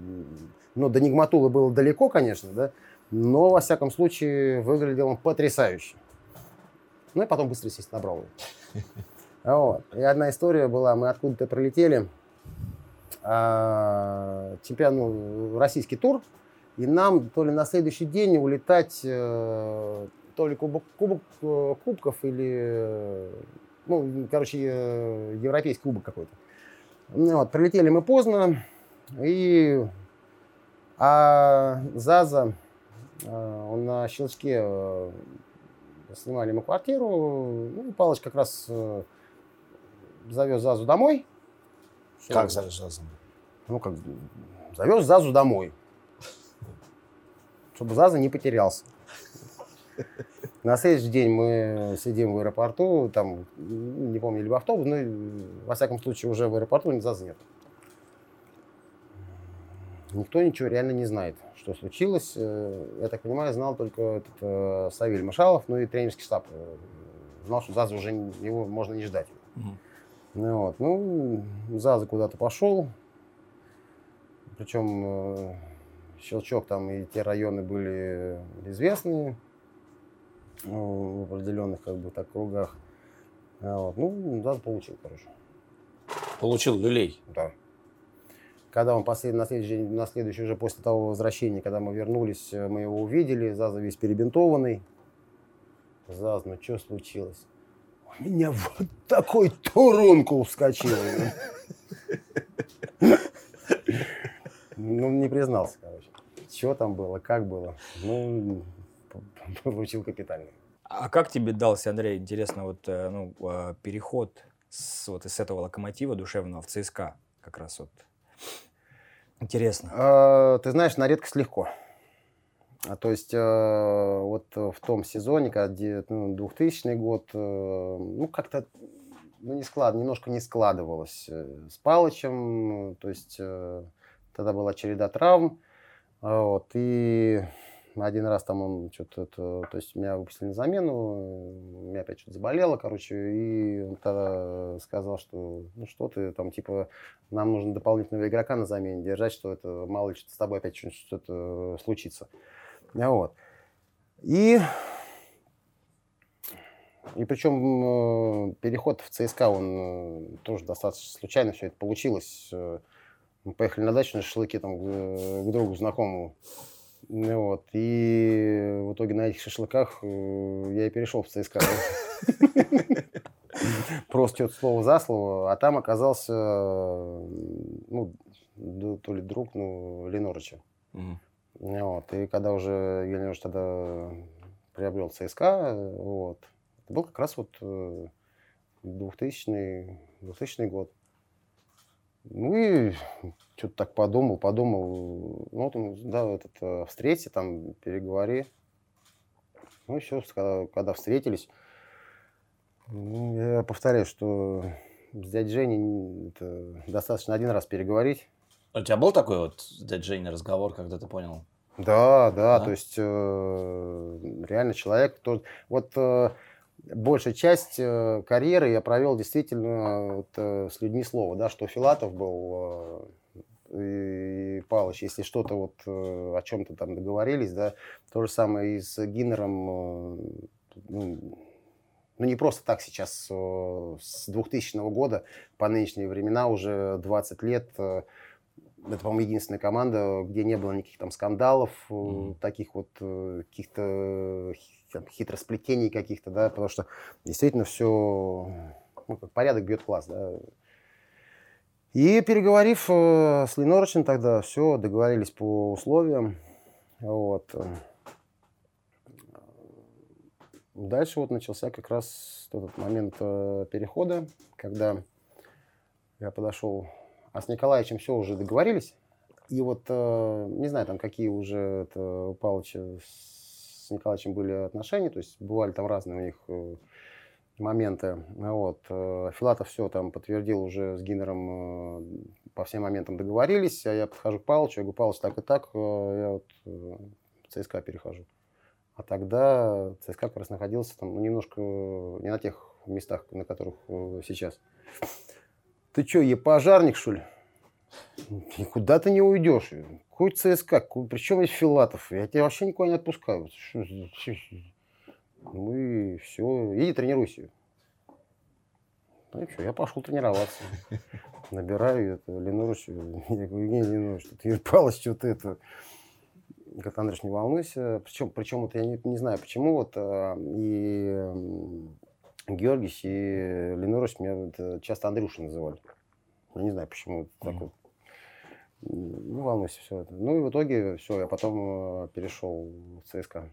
ну до Нигматуллы было далеко, конечно, да, но, во всяком случае, выглядел он потрясающе. Ну и потом быстро, естественно, набрал его. Вот. И одна история была, мы откуда-то прилетели, а, чемпион, ну, российский тур, и нам то ли на следующий день улетать, то ли кубок, кубок кубков или, ну, короче, европейский кубок какой-то. Вот, прилетели мы поздно, и а Заза, он на щелчке, снимали ему квартиру, ну, Палыч как раз завез Зазу домой. Как завез Зазу? Ну, как завез Зазу домой, чтобы Заза не потерялся. На следующий день мы сидим в аэропорту, там, не помню, либо автобус, но, во всяком случае, уже в аэропорту Зазы нет. Никто ничего реально не знает, что случилось. Я так понимаю, знал только этот, э, Савель Машалов, ну и тренерский штаб. Знал, что Зазы уже не, его можно не ждать. Угу. Ну, вот, ну, Заза куда-то пошел, причем э, щелчок там и те районы были известные. Ну, в определенных, как бы, так, кругах. Вот. Ну, Заза получил, короче. Получил люлей? Да. Когда он послед... на, следующий, на следующий, уже после того возвращения, когда мы вернулись, мы его увидели, Заза весь перебинтованный. Заз, ну что случилось? У меня вот такой турункул вскочил. Ну, не признался, короче. Что там было, как было. Ну... Получил капитальный. А как тебе дался, Андрей, интересно, вот, ну, переход с, вот, из этого локомотива душевного в ЦСКА? Как раз вот интересно. А, ты знаешь, на редкость легко. А, то есть а, вот в том сезоне, когда ну, двухтысячный год, ну как-то ну, не склад, немножко не складывалось с Палычем. То есть а, тогда была череда травм. А, вот, и... Один раз там он что-то, то есть меня выпустили на замену, у меня опять что-то заболело, короче, и он тогда сказал, что ну что ты там, типа, нам нужно дополнительного игрока на замене держать, что это мало ли что-то с тобой опять что-то случится. Вот. И... И причем переход в ЦСКА, он тоже достаточно случайно все это получилось. Мы поехали на дачу на шашлыки там, к другу знакомому. Вот. И в итоге на этих шашлыках я и перешел в ЦСКА. Просто что-то слово за слово. А там оказался, ну, то ли друг, ну, Ленорыча. И когда уже Ленорыч тогда приобрел ЦСКА, вот. Это был как раз вот двухтысячный год. Ну и что-то так подумал, подумал, ну там, да, этот, встрети, там, переговори. Ну и все, когда, когда встретились, ну, я повторяю, что с дядей Женей это достаточно один раз переговорить. У тебя был такой вот с дядей Женей разговор, когда ты понял? Да, да, да? То есть э, реально человек, тот, вот... Э, Большая часть э, карьеры я провел действительно вот, э, с людьми слова, да, что Филатов был э, и Палыч, если что-то вот э, о чем-то там договорились, да, то же самое и с Гиннером, э, ну, ну не просто так сейчас, э, с двухтысячного года по нынешние времена уже двадцать лет, э, это, по-моему, единственная команда, где не было никаких там скандалов, э, mm-hmm. таких вот э, каких-то... хитросплетений каких-то, да, потому что действительно все, ну, как порядок бьет класс, да. И переговорив э, с Ленорычем тогда, все, договорились по условиям, вот. Дальше вот начался как раз тот момент э, перехода, когда я подошел, а с Николаевичем все уже договорились, и вот, э, не знаю, там какие уже это, у Палыча с Николаевичем были отношения, то есть бывали там разные у них э, моменты. Вот. Филатов все там подтвердил уже с Гиннером, э, по всем моментам договорились, а я подхожу к Палычу, я говорю, Палыч, так и так, э, я вот э, в ЦСКА перехожу. А тогда ЦСКА как раз находился там, ну, немножко не на тех местах, на которых э, сейчас. Ты что, я пожарник, что ли? Никуда ты не уйдешь. Какой ЦСКА? Причем есть Филатов? Я тебя вообще никуда не отпускаю. Ну и все. Иди тренируйся. Ну и что, я пошел тренироваться. Набираю это Ленорыча. Я говорю, Евгений Ленорович, ты Палыч, что-то это... Говорит, Андрюш, не волнуйся. Причем, причем вот я не, не знаю, почему вот и Георгиевич, и Ленорович меня часто Андрюша называли. Я не знаю, почему так вот. Ну, волнуйся, все это. Ну, и в итоге все, я потом э, перешел в ЦСКА.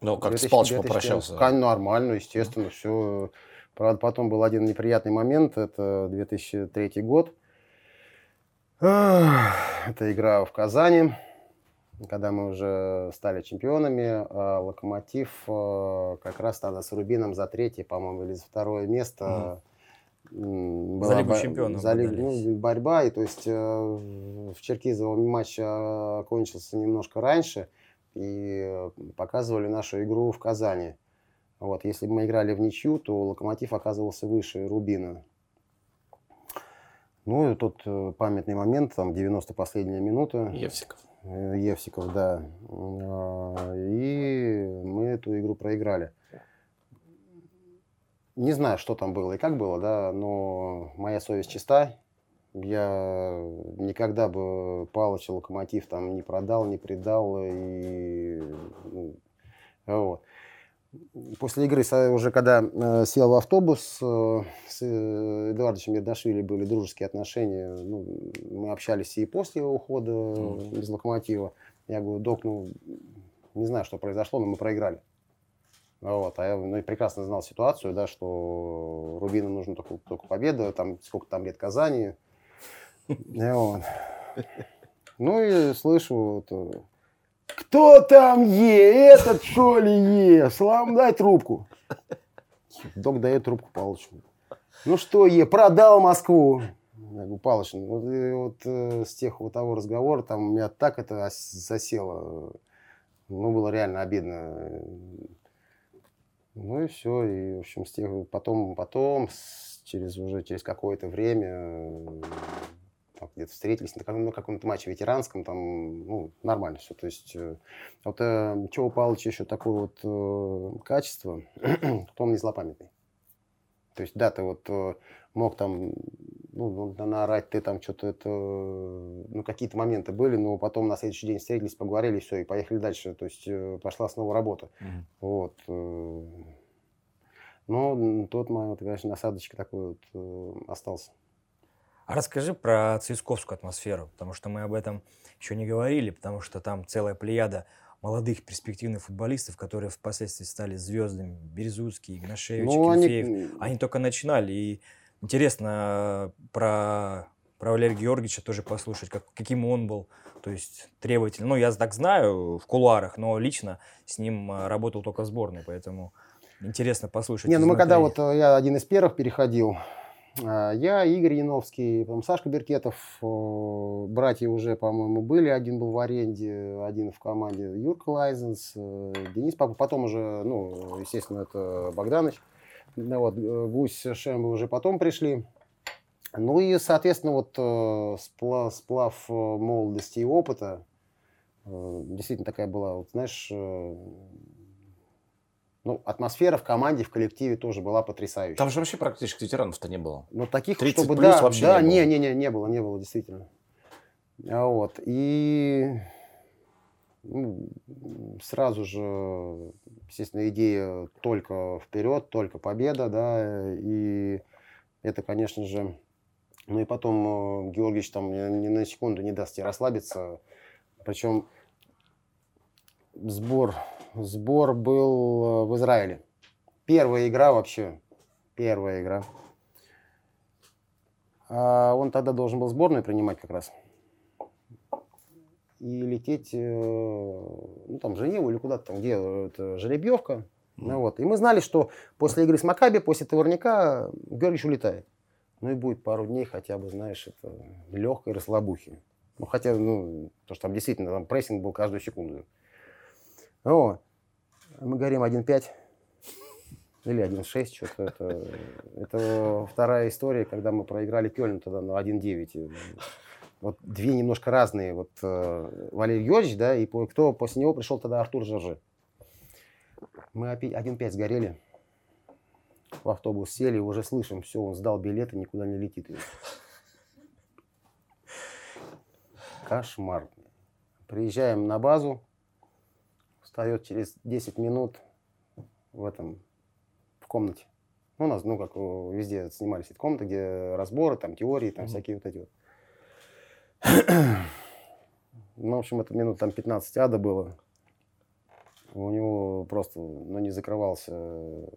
Ну, как две тысячи, с Палычем попрощался? Кань, нормально, естественно, все. Правда, потом был один неприятный момент, это две тысячи третий год. Это игра в Казани, когда мы уже стали чемпионами. А Локомотив э, как раз тогда с Рубином за третье, по-моему, или за второе место. Mm. Была за Лигу чемпионов. За Лигу, ну, борьба. И то есть э, в Черкизово матч э, кончился немножко раньше. И э, показывали нашу игру в Казани. Вот, если бы мы играли в ничью, то Локомотив оказывался выше Рубина. Ну и тот э, памятный момент, там девяностая последняя минута. Евсиков. Э, Евсиков, да. Э, и мы эту игру проиграли. Не знаю, что там было и как было, да, но моя совесть чиста. Я никогда бы Палыча Локомотив там не продал, не предал. И... Вот. После игры, уже когда сел в автобус, с Эдуардовичем Мирдашвили были дружеские отношения. Ну, мы общались и после его ухода mm-hmm. из Локомотива. Я говорю, док, ну, не знаю, что произошло, но мы проиграли. Вот, а я, ну, прекрасно знал ситуацию, да, что Рубину нужна только, только победа, там, сколько там лет Казани. Ну и слышу, кто там е, этот что ли е, Слам, дай трубку. Док дает трубку Палычу. Ну что е, продал Москву. Я говорю, Палыч, вот с тех вот того разговора там у меня так это засело. Ну, было реально обидно. Ну и все. И, в общем, с тех... потом, потом с... через уже через какое-то время там, где-то встретились на, на каком-то матче ветеранском, там, ну, нормально все. То есть, вот э, чего у Палыча еще такое вот э, качество, то он не злопамятный. То есть, да, ты вот э, мог там, ну, наорать, ты там что-то это, ну, какие-то моменты были, но потом на следующий день встретились, поговорили, все, и поехали дальше. То есть, э, пошла снова работа. Mm-hmm. Вот. Э, но тот момент, конечно, осадочек такой вот э, остался. А расскажи про цисковскую атмосферу, потому что мы об этом еще не говорили, потому что там целая плеяда молодых перспективных футболистов, которые впоследствии стали звездами, Березуцкий, Игнашевич, ну, Кенфеев, они... они только начинали. И интересно про, про Валерия Георгиевича тоже послушать, как, каким он был, то есть требователь. Ну, я так знаю в кулуарах, но лично с ним работал только в сборной, поэтому интересно послушать. Не, ну мы когда вот я один из первых переходил, я, Игорь Яновский, потом Сашка Беркетов, братья уже, по-моему, были, один был в аренде, один в команде, Юрка Лайзенс, Денис, потом уже, ну, естественно, это Богданыч, вот, Гусь, Шембы уже потом пришли. Ну и, соответственно, вот сплав, сплав молодости и опыта, действительно такая была, вот, знаешь, ну, атмосфера в команде, в коллективе тоже была потрясающая. Там же вообще практически ветеранов-то не было. Ну, таких, чтобы... тридцать плюс да, вообще да, не было. Не, не, не было, не было, действительно. Вот. И ну, сразу же, естественно, идея только вперед, только победа, да, и это, конечно же... Ну, и потом Георгиевич там ни на секунду не даст тебе расслабиться. Причем сбор... Сбор был в Израиле. Первая игра вообще. Первая игра. А он тогда должен был сборную принимать как раз. И лететь, ну там, в Женеву или куда-то, там, где это, жеребьевка. Mm. Ну, вот. И мы знали, что после игры с Макаби, после Товарняка, Георгиевич улетает. Ну и будет пару дней хотя бы, знаешь, это легкой расслабухи. Ну хотя, ну, потому что там действительно там прессинг был каждую секунду. О, мы горим один пять или один шесть, что-то это, это вторая история, когда мы проиграли Кёльну тогда на один девять. Вот две немножко разные, вот Валерий Георгиевич, да, и кто после него пришел тогда Артур Жоржи. Мы один пять сгорели, в автобус сели, уже слышим, все, он сдал билеты, никуда не летит. Кошмар. Приезжаем на базу. Встает через десять минут в этом, в комнате. Ну, у нас, ну, как везде снимались эти комнаты, где разборы, там, теории, там, mm-hmm. всякие вот эти вот. Ну, в общем, это минут там пятнадцать ада было. У него просто, ну, не закрывался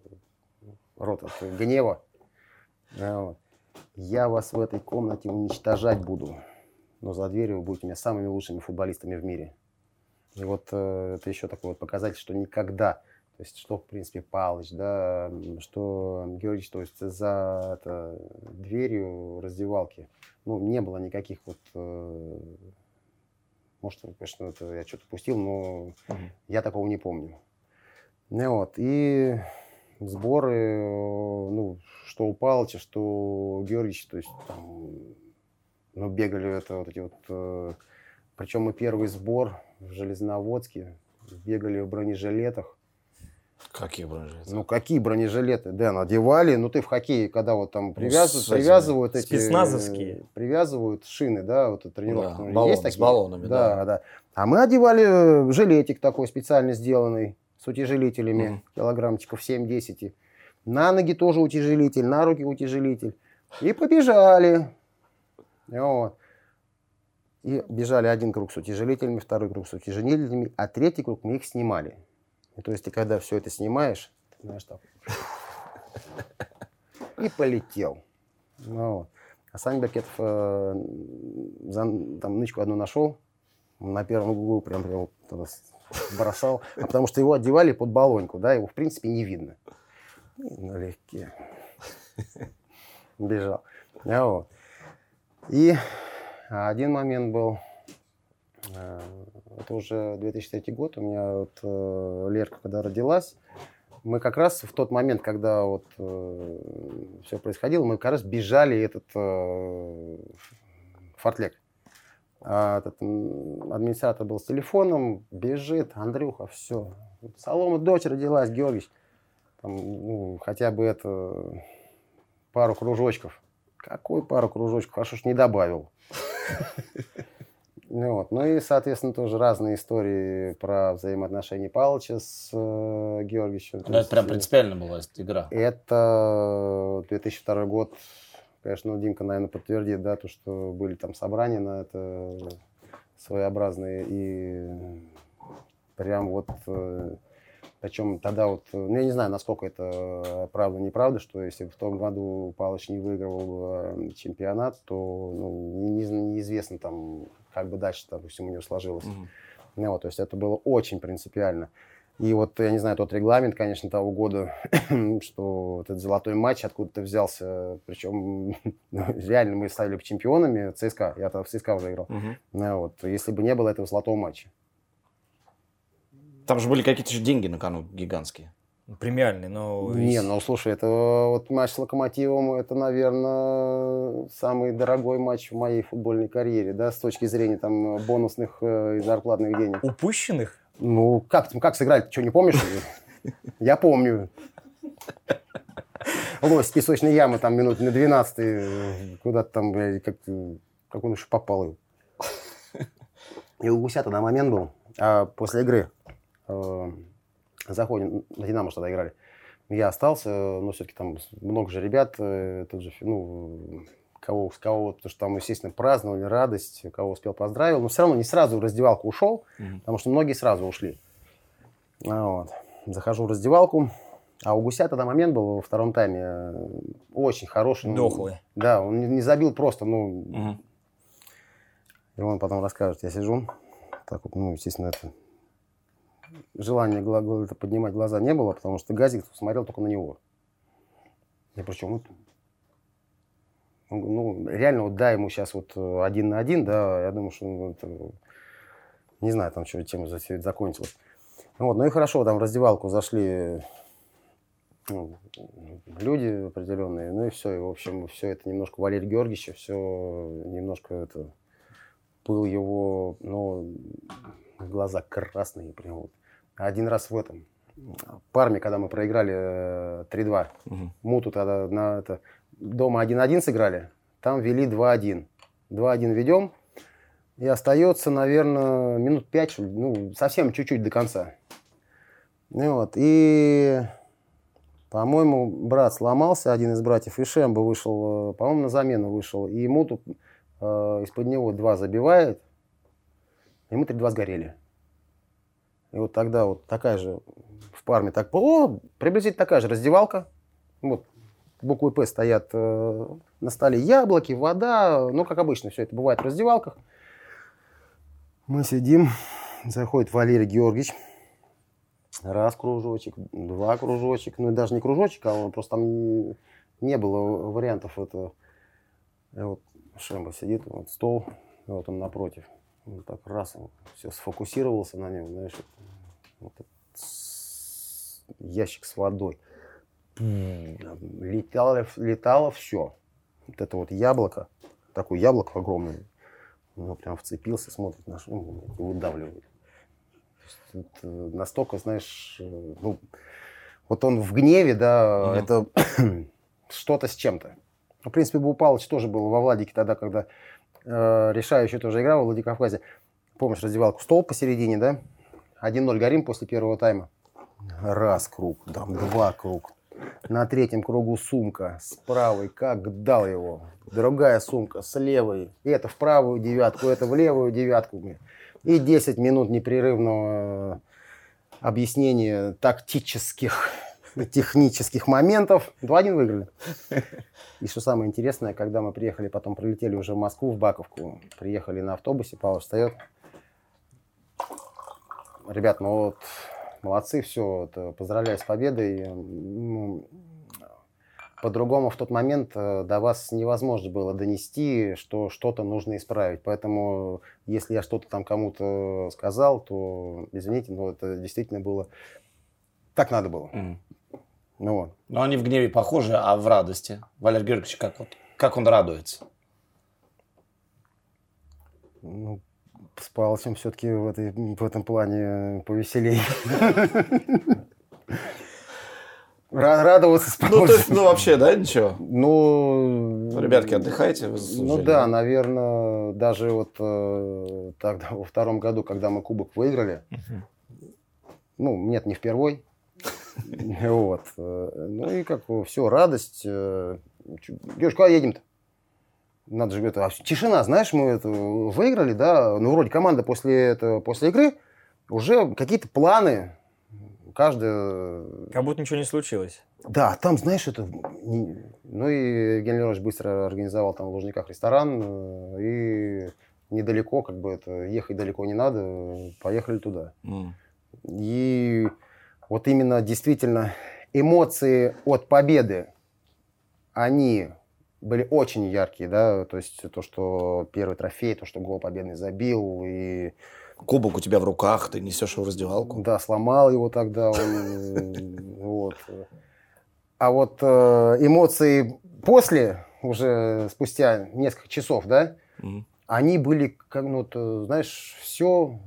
рот от гнева. Да, вот. Я вас в этой комнате уничтожать буду, но за дверью вы будете у меня самыми лучшими футболистами в мире. И вот э, это еще такой вот показатель, что никогда, то есть что, в принципе, Палыч, да, что Георгиевич, то есть за это, дверью раздевалки, ну, не было никаких вот, э, может, конечно, это я что-то пустил, но mm-hmm. я такого не помню. Ну, вот, и сборы, ну, что у Палыча, что у Георгиевича, то есть там, ну, бегали это вот эти вот, э, причем мы первый сбор в Железноводске, бегали в бронежилетах. Какие бронежилеты? Ну, какие бронежилеты, Дэн, одевали. Ну, ты в хоккее, когда вот там привязывают, ну, привязывают эти... Спецназовские. Привязывают шины, да, вот тренировки. Да, ну, баллон, есть такие? С баллонами, да, да. да. А мы одевали жилетик такой специально сделанный с утяжелителями, mm. килограммчиков семь-десять. На ноги тоже утяжелитель, на руки утяжелитель. И побежали. Вот. И бежали один круг с утяжелителями, второй круг с утяжелителями, а третий круг мы их снимали. И то есть ты когда все это снимаешь, ты знаешь, так, и полетел. Ну, а Саня Беркетов э, за, там нычку одну нашел, на первом углу прям, прям вот, бросал, а потому что его одевали под баллоньку, да, его в принципе не видно. И налегке бежал. Ну, вот. И... Один момент был, Это уже две тысячи третий год, у меня вот Лерка когда родилась, мы как раз в тот момент, когда вот все происходило, мы как раз бежали этот фортлег. А этот администратор был с телефоном, бежит, Андрюха, все. Солома, дочь родилась, Георгиевич. Там, ну, хотя бы это, пару кружочков. Какой пару кружочков? Хорошо, что не добавил. Ну и, соответственно, тоже разные истории про взаимоотношения Палыча с Георгиевичем. Это прям принципиально была игра. Это две тысячи второй год. Конечно, ну, Димка, наверное, подтвердит, да, то, что были там собрания на это своеобразные. И прям вот, причем тогда вот, ну, я не знаю, насколько это правда-неправда, что если в том году Палыч не выиграл чемпионат, то ну, не, неизвестно там, как бы дальше, допустим, у него сложилось. Mm-hmm. Ну, вот, то есть это было очень принципиально. И вот, я не знаю, тот регламент, конечно, того года, что вот этот золотой матч откуда-то взялся. Причем реально мы стали чемпионами ЦСКА. Я тогда в ЦСКА уже играл. Угу. Вот, если бы не было этого золотого матча. Там же были какие-то же деньги на кону гигантские. Премиальные, но... Не, ну слушай, это вот матч с Локомотивом, это, наверное, самый дорогой матч в моей футбольной карьере, да, с точки зрения там бонусных и зарплатных денег. Упущенных? Ну, как, как сыграли, ты что, не помнишь? Я помню. Лось с песочной ямы, там, минут на двенадцатой, куда-то там, блядь, как, как он еще попал. И у Гуся тогда момент был, а после игры э, заходим, на «Динамо» тогда играли. Я остался, но все-таки там много же ребят, э, тут же, ну... Кого, кого, потому что там, естественно, праздновали, радость, кого успел, поздравил. Но все равно не сразу в раздевалку ушел, mm-hmm. потому что многие сразу ушли. Вот. Захожу в раздевалку. А у Гуся тогда момент был во втором тайме очень хороший. Дохлый. Ну, да, он не, не забил просто. Ну, mm-hmm. И он потом расскажет. Я сижу, так вот, ну, естественно, это... желания поднимать глаза не было, потому что Газик смотрел только на него. Я причем... Ну, реально, вот дай ему сейчас вот один на один, да, я думаю, что, ну, это, не знаю, там, что тема за все это закончилась. Вот, ну и хорошо, там в раздевалку зашли, ну, люди определенные, ну и все, и, в общем, все это немножко Валерия Георгиевича, все немножко, это, пыл его, ну, глаза красные прям вот. Один раз в этом, парме, когда мы проиграли три-два, угу. Муту тогда на это... Дома один-один сыграли, там вели два-один. два-один ведем, и остается, наверное, минут пять, ну, совсем чуть-чуть до конца. Ну, вот, и, по-моему, брат сломался, один из братьев, и Шемба вышел, по-моему, на замену вышел. И ему тут э, из-под него два забивает, и мы три-два сгорели. И вот тогда вот такая же в парме, так, о, приблизительно такая же раздевалка, вот. Буквы «П» стоят э, на столе яблоки, вода. Ну, как обычно, все это бывает в раздевалках. Мы сидим. Заходит Валерий Георгиевич. Раз кружочек, два кружочек. Ну, даже не кружочек, а он просто там не было вариантов этого. Вот Шемба сидит, вот стол, вот он напротив. Вот так раз, он все сфокусировался на нем. Знаешь, вот ящик с водой. Летало, летало все. Вот это вот яблоко, такое яблоко огромное, оно прям вцепился, смотрит на шум и выдавливает. Это настолько, знаешь, ну, вот он в гневе, да, mm-hmm. это что-то с чем-то. В принципе, у Палыча тоже было во Владике тогда, когда э, решающая тоже игра во Владикавказе. Помнишь, раздевалку, стол посередине, да? один-ноль горим после первого тайма. Раз круг, там два круг. На третьем кругу сумка с правой, как дал его. Другая сумка с левой. Это в правую девятку, это в левую девятку. И десять минут непрерывного объяснения тактических, технических моментов. два-один выиграли. И что самое интересное, когда мы приехали, потом прилетели уже в Москву, в Баковку. Приехали на автобусе, Павел встает. Ребят, ну вот... Молодцы, все, поздравляю с победой. По-другому в тот момент до вас невозможно было донести, что что-то нужно исправить. Поэтому, если я что-то там кому-то сказал, то, извините, но это действительно было... Так надо было. Mm. Ну, вот. Но они в гневе похожи, а в радости. Валерий Георгиевич, как, вот, как он радуется? Ну... С Палычем все-таки в, этой, в этом плане повеселее. Радоваться с Палычем. Ну, то есть, ну, вообще, да, ничего? Ну... Ребятки, отдыхайте. Ну, да, наверное, даже вот тогда, во втором году, когда мы кубок выиграли, ну, нет, не впервой. Вот. Ну, и как, все, радость. Девушка, куда едем-то? Надо же, это, тишина, знаешь, мы это выиграли, да, ну, вроде команда после, это, после игры уже какие-то планы, каждый... Как будто ничего не случилось. Да, там, знаешь, это... Ну, и Евгений Леонидович быстро организовал там в Лужниках ресторан, и недалеко, как бы, это, ехать далеко не надо, поехали туда. Mm. И вот именно, действительно, эмоции от победы, они... были очень яркие, да, то есть то, что первый трофей, то, что гол победный забил, и... Кубок у тебя в руках, ты несешь его в раздевалку. Да, сломал его тогда, вот. А вот эмоции после, уже спустя несколько часов, да, они были, как, ну, знаешь, все,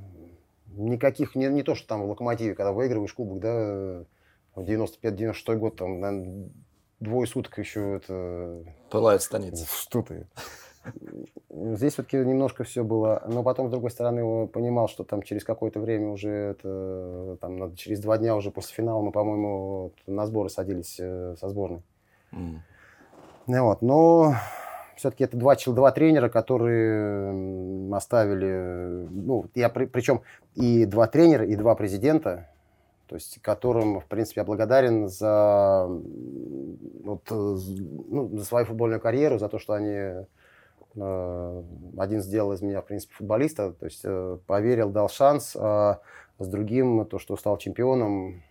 никаких, не то, что там в Локомотиве, когда выигрываешь кубок, да, в девяносто пятый девяносто шестой год, там, наверное, двое суток еще это... Пылает станица. Что ты? Здесь все-таки немножко все было. Но потом, с другой стороны, он понимал, что там через какое-то время уже... Это, там, через два дня уже после финала мы, по-моему, на сборы садились со сборной. Mm. Вот. Но все-таки это два, два тренера, которые оставили... Ну, я при, причем и два тренера, и два президента... То есть, которым, в принципе, я благодарен за, вот, ну, за свою футбольную карьеру, за то, что они... Э, один сделал из меня, в принципе, футболиста, то есть э, поверил, дал шанс, а с другим то, что стал чемпионом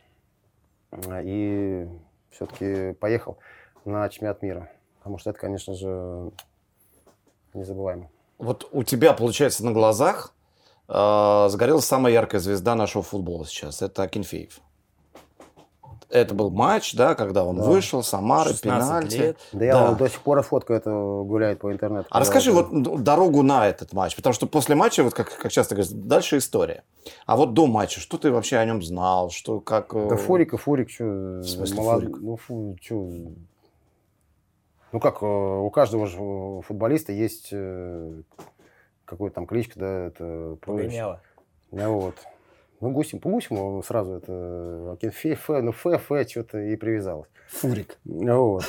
и все-таки поехал на чемпионат мира. Потому что это, конечно же, незабываемо. Вот у тебя, получается, на глазах сгорелась самая яркая звезда нашего футбола сейчас. Это Акинфеев. Это был матч, да, когда он да. вышел, Самара, пенальти. Лет. Да, да, я до сих пор фотка это гуляет по интернету. А расскажи это... вот дорогу на этот матч. Потому что после матча, вот как, как часто говорится, дальше история. А вот до матча, что ты вообще о нем знал? Что, как... Да Фурик и Фурик. Чё, в смысле мало... Фурик? Ну, фу, чё... ну, как у каждого же футболиста есть... Какой-то там кличка, да, это... Погремело. Да, вот. Ну, гусим, по гусиму сразу это... Фе, фе, ну, фе, фе, что-то и привязалось. Фурик. Вот.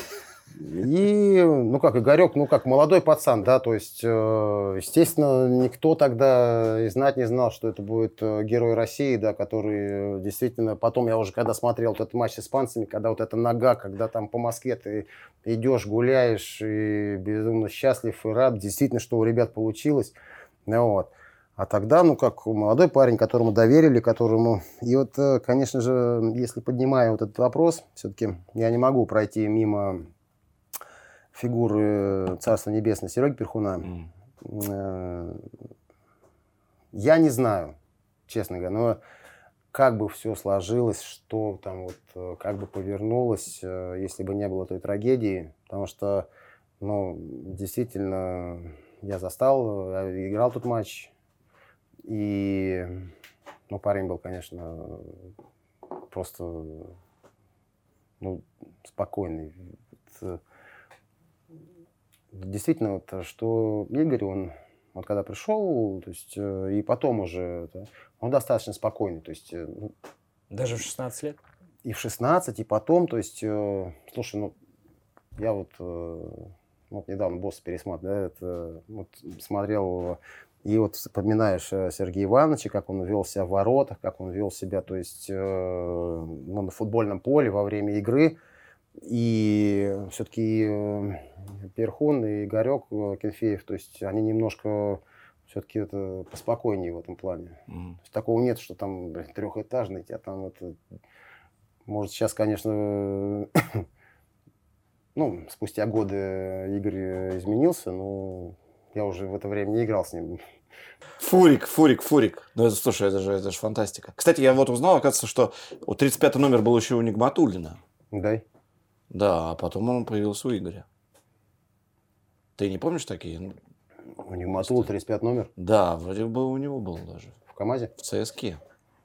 И, ну как, Игорек, ну как, молодой пацан, да, то есть, естественно, никто тогда и знать не знал, что это будет герой России, да, который действительно... Потом я уже, когда смотрел вот этот матч с испанцами, когда вот эта нога, когда там по Москве ты идешь, гуляешь, и безумно счастлив и рад, действительно, что у ребят получилось, вот. А тогда, ну как, молодой парень, которому доверили, которому... И вот, конечно же, если поднимаю вот этот вопрос, все-таки я не могу пройти мимо... фигуры Царства Небесного Сереги Перхуна, mm. я не знаю, честно говоря, но как бы все сложилось, что там вот, как бы повернулось, если бы не было той трагедии, потому что, ну, действительно, я застал, я играл тот матч, и, ну, парень был, конечно, просто, ну, спокойный. Действительно, вот, что Игорь, он вот когда пришел, то есть, и потом уже, да, он достаточно спокойный. То есть, ну, даже в шестнадцать лет? И в шестнадцать, и потом, то есть, э, слушай, ну, я вот, э, вот недавно «Босса» пересмотрел, да, это, вот, смотрел, и вот вспоминаешь Сергея Ивановича, как он вел себя в воротах, как он вел себя, то есть, э, ну, на футбольном поле во время игры. И все-таки Перхун и Игорек Акинфеев, то есть они немножко все-таки это поспокойнее в этом плане. Mm. То есть такого нет, что там, блин, трехэтажный, тебя там это... Может, сейчас, конечно, Ну, спустя годы Игорь изменился, но я уже в это время не играл с ним. Фурик, Фурик, Фурик. Ну, это, слушай, это же, это же фантастика. Кстати, я вот узнал, оказывается, что тридцать пятый номер был еще у Нигматуллина. Да. Да, а потом он появился у Игоря. Ты не помнишь такие? У Нигматуллина тридцать пятый номер? Да, вроде бы у него был даже. В КамАЗе? В ЦСКА.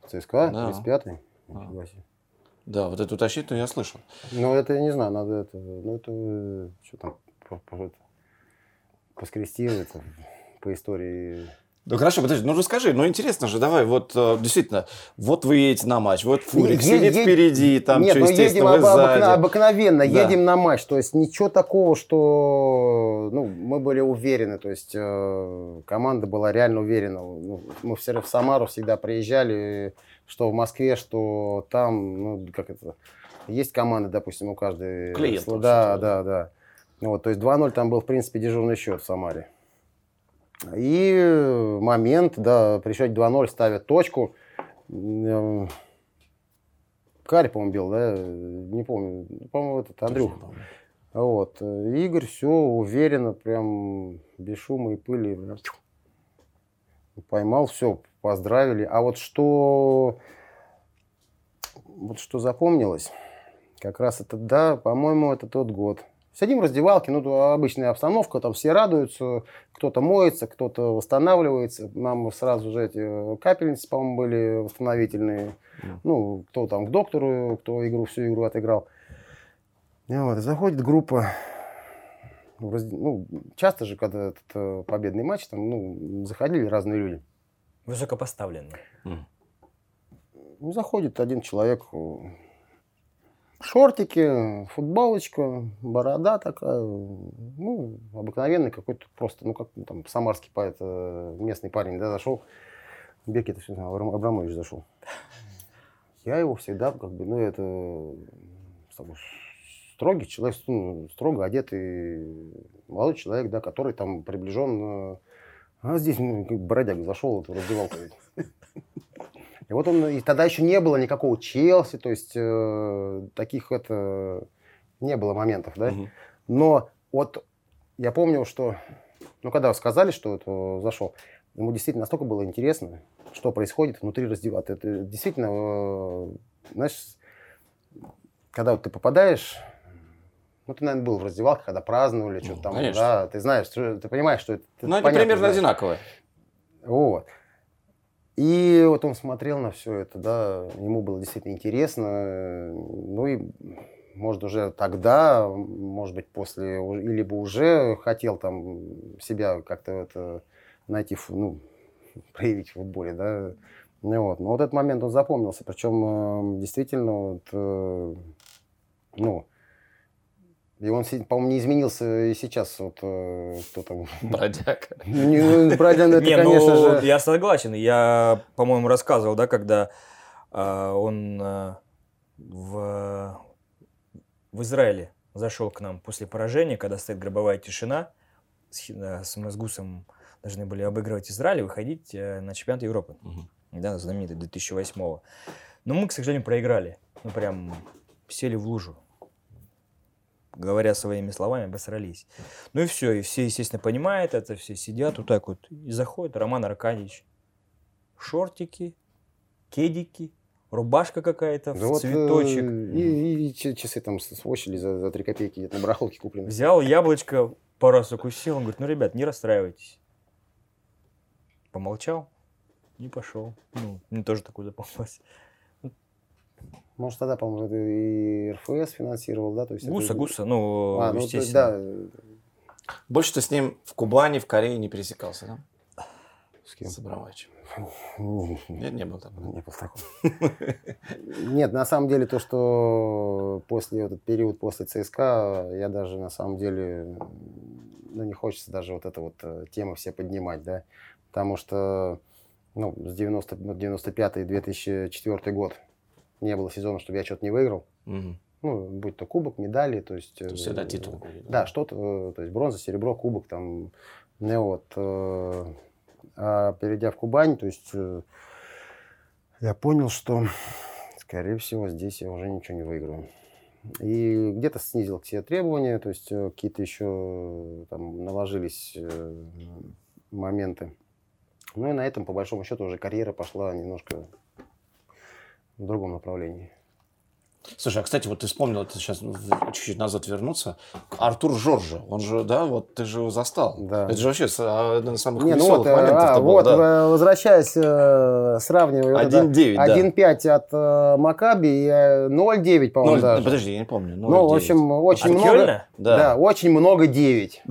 В ЦСКА? Да. тридцать пятый? А. Да, вот эту тащить, но я слышал. Ну, это я не знаю, надо это... Ну, это... Что там? Поскрести это... по истории. Ну хорошо, подожди, ну расскажи, ну интересно же, давай, вот действительно, вот вы едете на матч, вот Фурик е- сидит е- впереди, там нет, что, естественно, вы сзади. Нет, обыкновенно, да. Едем на матч, то есть ничего такого, что, ну, мы были уверены, то есть э, команда была реально уверена, ну, мы в Самару всегда приезжали, что в Москве, что там, ну, как это, есть команды, допустим, у каждой... Клиент. Да, да, да, да. Вот, то есть два ноль там был, в принципе, дежурный счет в Самаре. И момент, да, при счете два ноль ставят точку. Карри, по-моему, бил, да? Не помню. По-моему, этот Андрюх. Вот. Игорь все уверенно, прям без шума и пыли. Поймал, все, поздравили. А вот что, вот что запомнилось, как раз это, да, по-моему, это тот год. Сидим в раздевалке, ну, обычная обстановка, там все радуются, кто-то моется, кто-то восстанавливается. Нам сразу же эти капельницы, по-моему, были восстановительные. Mm. Ну, кто там к доктору, кто игру, всю игру отыграл. И вот, заходит группа. Ну, часто же, когда этот победный матч, там, ну, заходили разные люди. Высокопоставленные. Mm. Заходит один человек... Шортики, футболочка, борода такая, ну, обыкновенный какой-то просто, ну, как там, самарский поэт, местный парень, да, зашел. Беки, это все, Абрамович зашел. Я его всегда, как бы, ну, это строгий человек, строго одетый молодой человек, да, который там приближен, а здесь, ну, бродяга зашел, это раздевалка. И вот он, и тогда еще не было никакого Челси, то есть э, таких это не было моментов, да. Угу. Но вот я помню, что, ну, когда сказали, что это зашел, ему действительно настолько было интересно, что происходит внутри раздевалки. Это действительно, э, знаешь, когда вот ты попадаешь, ну, ты, наверное, был в раздевалке, когда праздновали, ну, что-то там, конечно. Да, ты знаешь, ты понимаешь, что это... Ну, это понятно, примерно одинаковое. Вот. И вот он смотрел на все это, да, ему было действительно интересно, ну и, может, уже тогда, может быть, после, или бы уже хотел там себя как-то это найти, ну, проявить в футболе, да, ну, вот. Но вот этот момент он запомнился, причем действительно, вот, ну, и он, по-моему, не изменился и сейчас, вот, кто там... Бродяга. Бродяга, это, конечно же... Я согласен. Я, по-моему, рассказывал, да, когда он в Израиле зашел к нам после поражения, когда стоит гробовая тишина, мы с Гусом должны были обыгрывать Израиль и выходить на чемпионат Европы, да, знаменитый две тысячи восьмого. Но мы, к сожалению, проиграли. Ну, прям сели в лужу. Говоря своими словами, обосрались. Ну и все, и все, естественно, понимают это, все сидят вот так вот. И заходит Роман Аркадьевич. Шортики, кедики, рубашка какая-то, да, в вот цветочек. И, и часы там свощили за, за три копейки, где-то на барахолке куплены. Взял яблочко, пару раз укусил, он говорит, ну, ребят, не расстраивайтесь. Помолчал, не пошел. Ну, мне тоже такое запомнилось. Может, тогда, по-моему, это и эр эф эс финансировал, да? То есть Гуса, это... Гуса, ну, а, естественно. Ну, то, да. Больше ты с ним в Кубани, в Корее не пересекался, да? С кем? С Абрамовичем. Нет, не было такого. Не было такого. Нет, на самом деле, то, что после этот период, после ЦСКА, я даже, на самом деле, ну, не хочется даже вот эту вот тему все поднимать, да? Потому что, ну, с девяносто пятый - две тысячи четвёртый год не было сезона, чтобы я что-то не выиграл. Угу. Ну, будь то кубок, медали, то есть... То есть это титул. Да, что-то, то есть бронза, серебро, кубок там. Вот. А перейдя в Кубань, то есть я понял, что, скорее всего, здесь я уже ничего не выиграю. И где-то снизил к себе требования, то есть какие-то еще там наложились моменты. Ну и на этом, по большому счету, уже карьера пошла немножко в другом направлении. Слушай, а, кстати, вот ты вспомнил, ты сейчас чуть-чуть назад вернуться, Артур Жоржа, он же, да, вот ты же его застал. Да. Это же вообще один из самых Не, веселых ну вот, моментов. А, был, вот, да. Возвращаясь, сравниваю. один девять, да. один пять от Макаби и ноль девять, по-моему, ноль, даже. Подожди, я не помню. Ну, в общем, очень Аркельна? много. Да. да, очень много девять.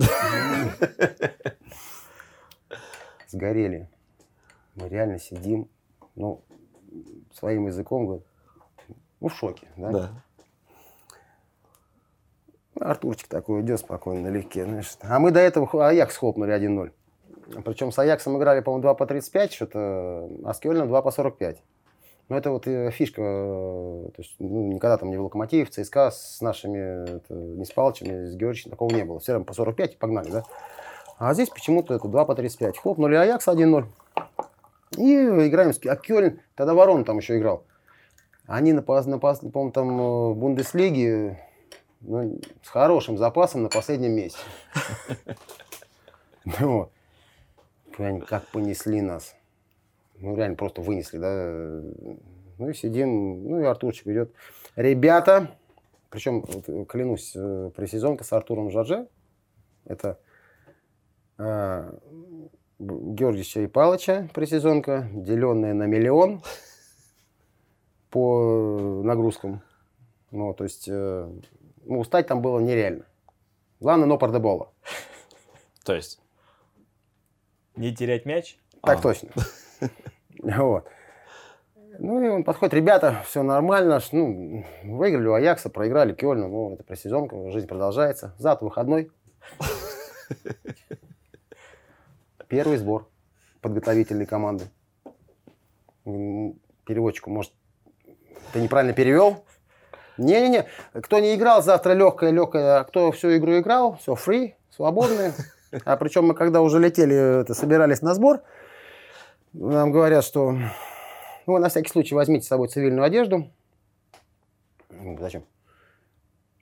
Сгорели. Мы реально сидим, ну, своим языком говорим. Ну, в шоке, да? Да. Артурчик такой идет спокойно, налегке, знаешь. А мы до этого Аякс хлопнули один ноль. Причем с Аяксом играли, по-моему, два по тридцать пять, что-то, а с Кёльном два по сорок пять. Ну, это вот фишка. То есть, ну, никогда там не в Локомотиве, в ЦСКА с нашими, это, не с Палычем, с Георгиевичем такого не было. Все равно по сорок пять и погнали, да? А здесь почему-то это два по тридцать пять. Хлопнули Аякс один ноль. И играем с... А Кёльн, тогда Ворон там еще играл. Они, на, на, по-моему, там в Бундеслиге, ну, с хорошим запасом на последнем месте. Ну, как понесли нас. Ну, реально, просто вынесли, да. Ну, и сидим, ну, и Артурчик идет. Ребята, причем, клянусь, пресезонка с Артуром Жорже, это Георгича и Палыча пресезонка, деленная на миллион. По нагрузкам. Ну, то есть, э, ну, устать там было нереально. Главное, но пардебола. То есть? Не терять мяч? Так а. точно. Вот. Ну, и он подходит, ребята, все нормально. Ну, выиграли у Аякса, проиграли Кёльну. Ну, это пресезонка, жизнь продолжается. Завтра выходной. Первый сбор подготовительной команды. Переводчику, может, ты неправильно перевел? Не-не-не. Кто не играл, завтра легкое-легкое. А кто всю игру играл, все фри, свободные. А причем мы, когда уже летели, это, собирались на сбор, нам говорят, что ну, на всякий случай возьмите с собой цивильную одежду. Ну, зачем?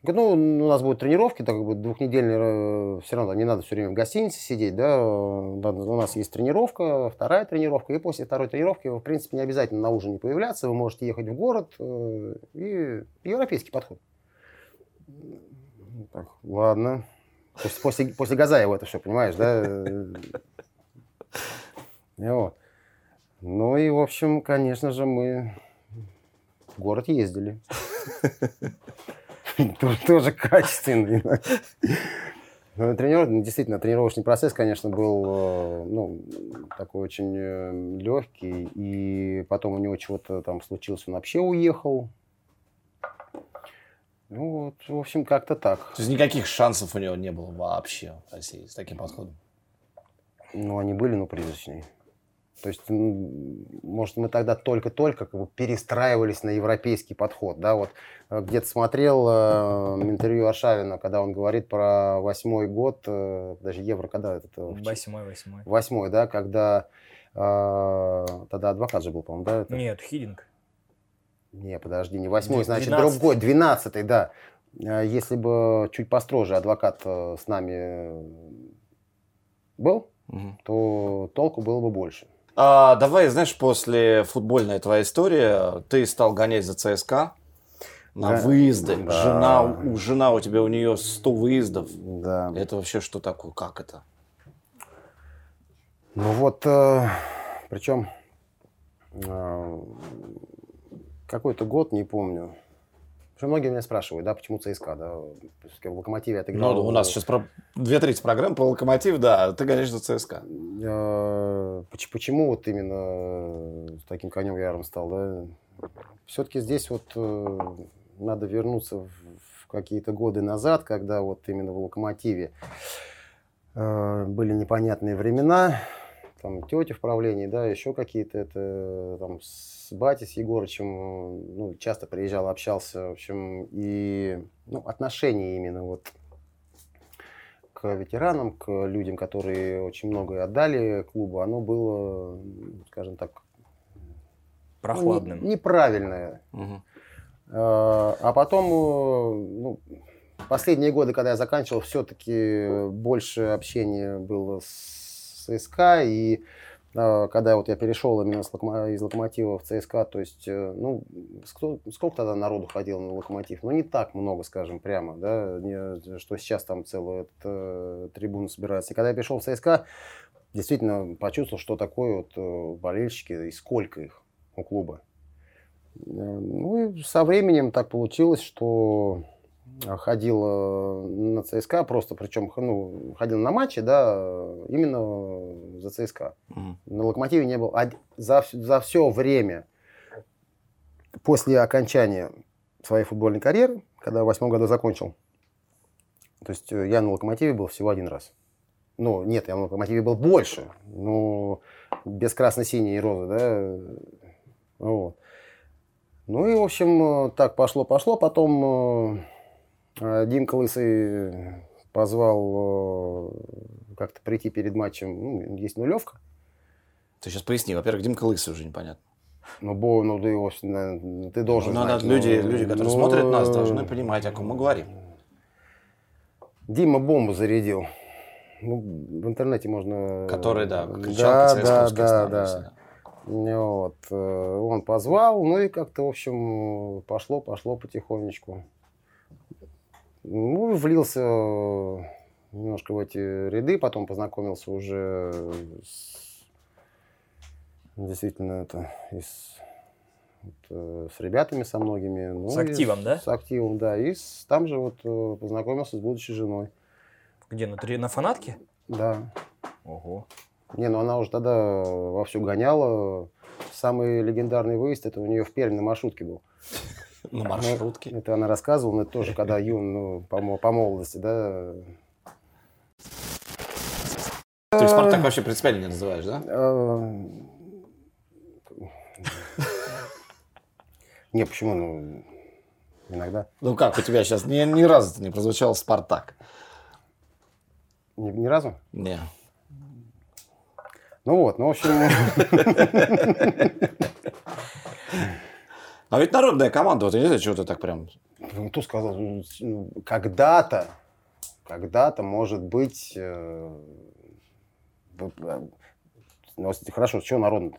Ну, у нас будут тренировки, так как бы двухнедельные, все равно не надо все время в гостинице сидеть, да. У нас есть тренировка, вторая тренировка, и после второй тренировки, в принципе, не обязательно на ужин не появляться, вы можете ехать в город, и европейский подход. Так, ладно. После, после, после Газаева это все, понимаешь, да? Ну и, в общем, конечно же, мы в город ездили. Тоже качественный. Тренировка, действительно, тренировочный процесс, конечно, был ну, такой очень легкий. И потом у него чего-то там случилось, он вообще уехал. Ну, вот, в общем, как-то так. То есть никаких шансов у него не было вообще в России с таким подходом? Ну, они были, но призрачные. То есть, может, мы тогда только-только как бы перестраивались на европейский подход. Да? Вот, где-то смотрел э, интервью Аршавина, когда он говорит про восьмой год, э, даже Евро, когда это? Восьмой, восьмой. Восьмой, да, когда... Э, тогда адвокат же был, по-моему, да? Это? Нет, Хидинг. Не, подожди, не восьмой, значит, другой, двенадцатый, да. Если бы чуть построже адвокат с нами был, угу, то толку было бы больше. А, давай, знаешь, после футбольной твоей истории ты стал гонять за ЦСКА на да. выезды. Да. Жена, у, жена у тебя, у нее сто выездов. Да. Это вообще что такое? Как это? Ну вот, э, причем э, какой-то год, не помню. Многие меня спрашивают, да, почему ЦСКА, да, в Локомотиве отыграл. Ну, у нас сейчас про две трети программ про Локомотив, да, ты горишь за ЦСКА. Почему вот именно таким конем ярым стал, да? Все-таки здесь вот надо вернуться в какие-то годы назад, когда вот именно в Локомотиве были непонятные времена, там тети в правлении, да, еще какие-то, это, там, с батей, с Егорычем, ну, часто приезжал, общался, в общем, и, ну, отношение именно вот к ветеранам, к людям, которые очень многое отдали клубу, оно было, скажем так, прохладным, ну, не, неправильное. Угу. А потом, ну, последние годы, когда я заканчивал, все-таки больше общения было с ЦСКА. И когда вот я перешел именно из Локомотива в ЦСКА, то есть, ну, сколько тогда народу ходило на Локомотив? Ну, не так много, скажем, прямо, да, что сейчас там целая трибуна собирается. И когда я перешел в ЦСКА, действительно почувствовал, что такое вот болельщики и сколько их у клуба. Ну, и со временем так получилось, что ходил на ЦСКА просто, причем, ну, ходил на матчи, да, именно за ЦСКА. Mm-hmm. На Локомотиве не был. А за, за все время после окончания своей футбольной карьеры, когда в восьмом году закончил, то есть я на Локомотиве был всего один раз. Ну, нет, я на Локомотиве был больше, но без красно-синей розы, да, вот. Ну и, в общем, так пошло-пошло. Потом э, Димка Лысый позвал э, как-то прийти перед матчем. Ну, есть нулевка. Ты сейчас поясни. Во-первых, Димка Лысый уже непонятно. Ну, бо, ну ты, его, наверное, ты должен ну, знать. Надо, ну, люди, ну, люди, которые ну, смотрят нас, должны понимать, о ком мы говорим. Дима бомбу зарядил. Ну, в интернете можно... Который, да, кричалки ЦСКА. Да, да, да. Вот. Он позвал, ну и как-то, в общем, пошло-пошло потихонечку. Ну, влился немножко в эти ряды, потом познакомился уже с, действительно это, и с, вот, с ребятами, со многими. Ну, с активом, да? С активом, да. И с, там же вот познакомился с будущей женой. Где, на, на фанатке? Да. Ого. Не, ну она уже тогда вовсю гоняла. Самый легендарный выезд, это у нее в Перми на маршрутке был. На маршрутке? Это она рассказывала, но это тоже когда юн, ну, по молодости, да. Ты «Спартак» вообще принципиально не называешь, да? Не, почему, ну, иногда. Ну как, у тебя сейчас ни разу не прозвучал «Спартак». Ни разу? Нет. Ну вот, ну, в общем... А ведь народная команда, вот я не знаю, чего ты так прям... Ну, кто сказал, когда-то, когда-то, может быть... Ну, хорошо, чего народная?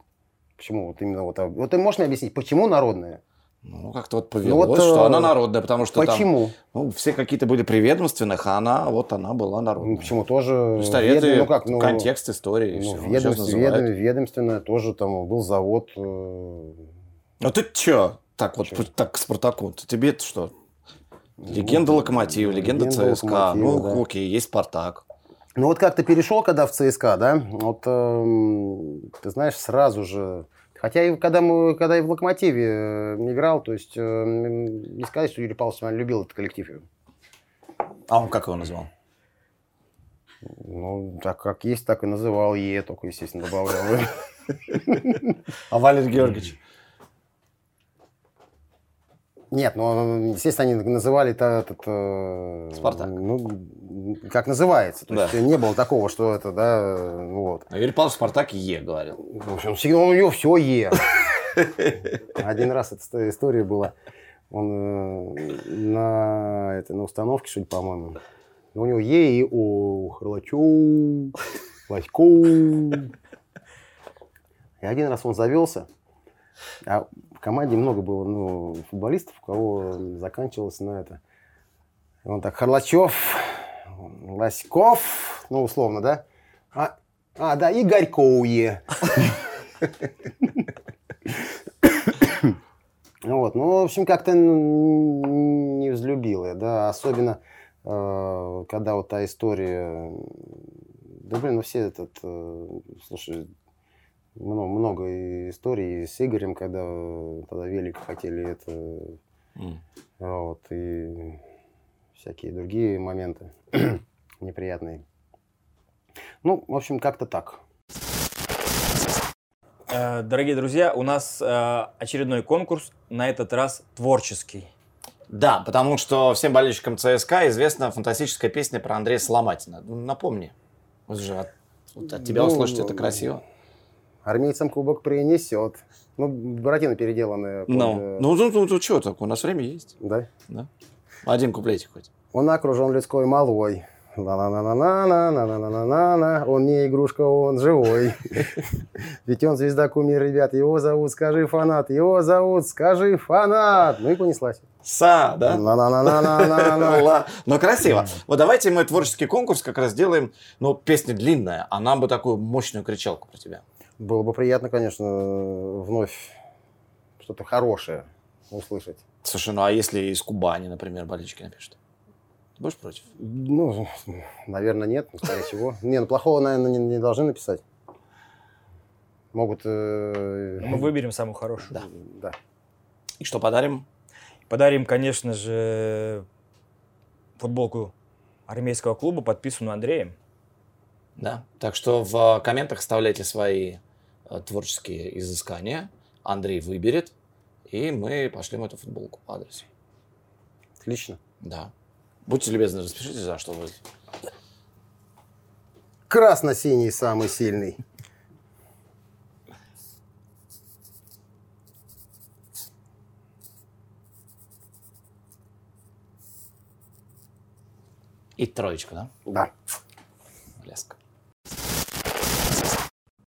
Почему вот именно вот... Вот ты можешь мне объяснить, почему народная? Ну, как-то вот повелось, вот, что она народная, потому что почему? Там, ну, все какие-то были при ведомственных, а она, вот она была народная. Ну, почему тоже? Ведом, ну, как, ну, контекст истории. Ну, ведомств, ведом, ведомственная тоже, там был завод. Ну, ты чё? Так вот, так к «Спартаку». Тебе это что? Легенда «Локомотива», легенда, легенда ЦСКА. Ну, да. Окей, есть «Спартак». Ну, вот как ты перешел, когда в ЦСКА, да? Вот, эм, ты знаешь, сразу же... Хотя и когда, мы, когда я в «Локомотиве» играл, то есть э, не сказать, что Юрий Павлович любил этот коллектив. А он как его назвал? Ну, так как есть, так и называл. Е только, естественно, добавлял. А Валерий Георгиевич? Нет, ну, естественно, они называли этот... «Спартак». Ну, как называется. То да. есть не было такого, что это, да, вот. А Юрий Павлович «Спартак» Е говорил. В общем, всегда у него все Е. Один раз эта история была. Он на, это, на установке, что ли, по-моему. У него Е и О. Харлачу, Лачку. И один раз он завелся. А в команде много было, ну, футболистов, у кого заканчивалось на это. Он так: Харлачев, Лоськов, ну, условно, да? А, а да, и Горькое. Вот, ну, в общем, как-то не взлюбил я, да, особенно, когда вот та история, да, блин, ну, все этот, слушай, Много, много историй с Игорем, когда тогда велик хотели это, mm. вот, и всякие другие моменты неприятные. Ну, в общем, как-то так. Дорогие друзья, у нас очередной конкурс, на этот раз творческий. Да, потому что всем болельщикам ЦСКА известна фантастическая песня про Андрея Соломатина. Напомни, вот же от, от тебя ну, услышать это красиво. армейцам кубок принесет. Ну, Буратино переделанное. Ну, ну что так, у нас время есть. Да? Да. Один куплетик хоть. Он окружен людской малой. На-на-на-на-на-на-на-на-на-на-на. Он не игрушка, он живой. Ведь он звезда, кумир, ребят. Его зовут, скажи, фанат. Его зовут, скажи, фанат. Ну и понеслась. Са, да? На-на-на-на-на-на-на-на. Но красиво. Вот давайте мы творческий конкурс как раз сделаем. Ну, песня длинная, а нам бы такую мощную кричалку про тебя. Было бы приятно, конечно, вновь что-то хорошее услышать. Слушай, ну а если из Кубани, например, болельщики напишут? Будешь против? Ну, наверное, нет, скорее всего. Не, ну плохого, наверное, не, не должны написать. Могут... Э... Мы выберем самую хорошую. Да. Да. И что подарим? Подарим, конечно же, футболку армейского клуба, подписанную Андреем. Да. Так что в комментах оставляйте свои творческие изыскания. Андрей выберет, и мы пошлем эту футболку по адресу. Отлично. Да. Будьте любезны, распишитесь, за что вы... Красно-синий самый сильный. И троечку, да? Да.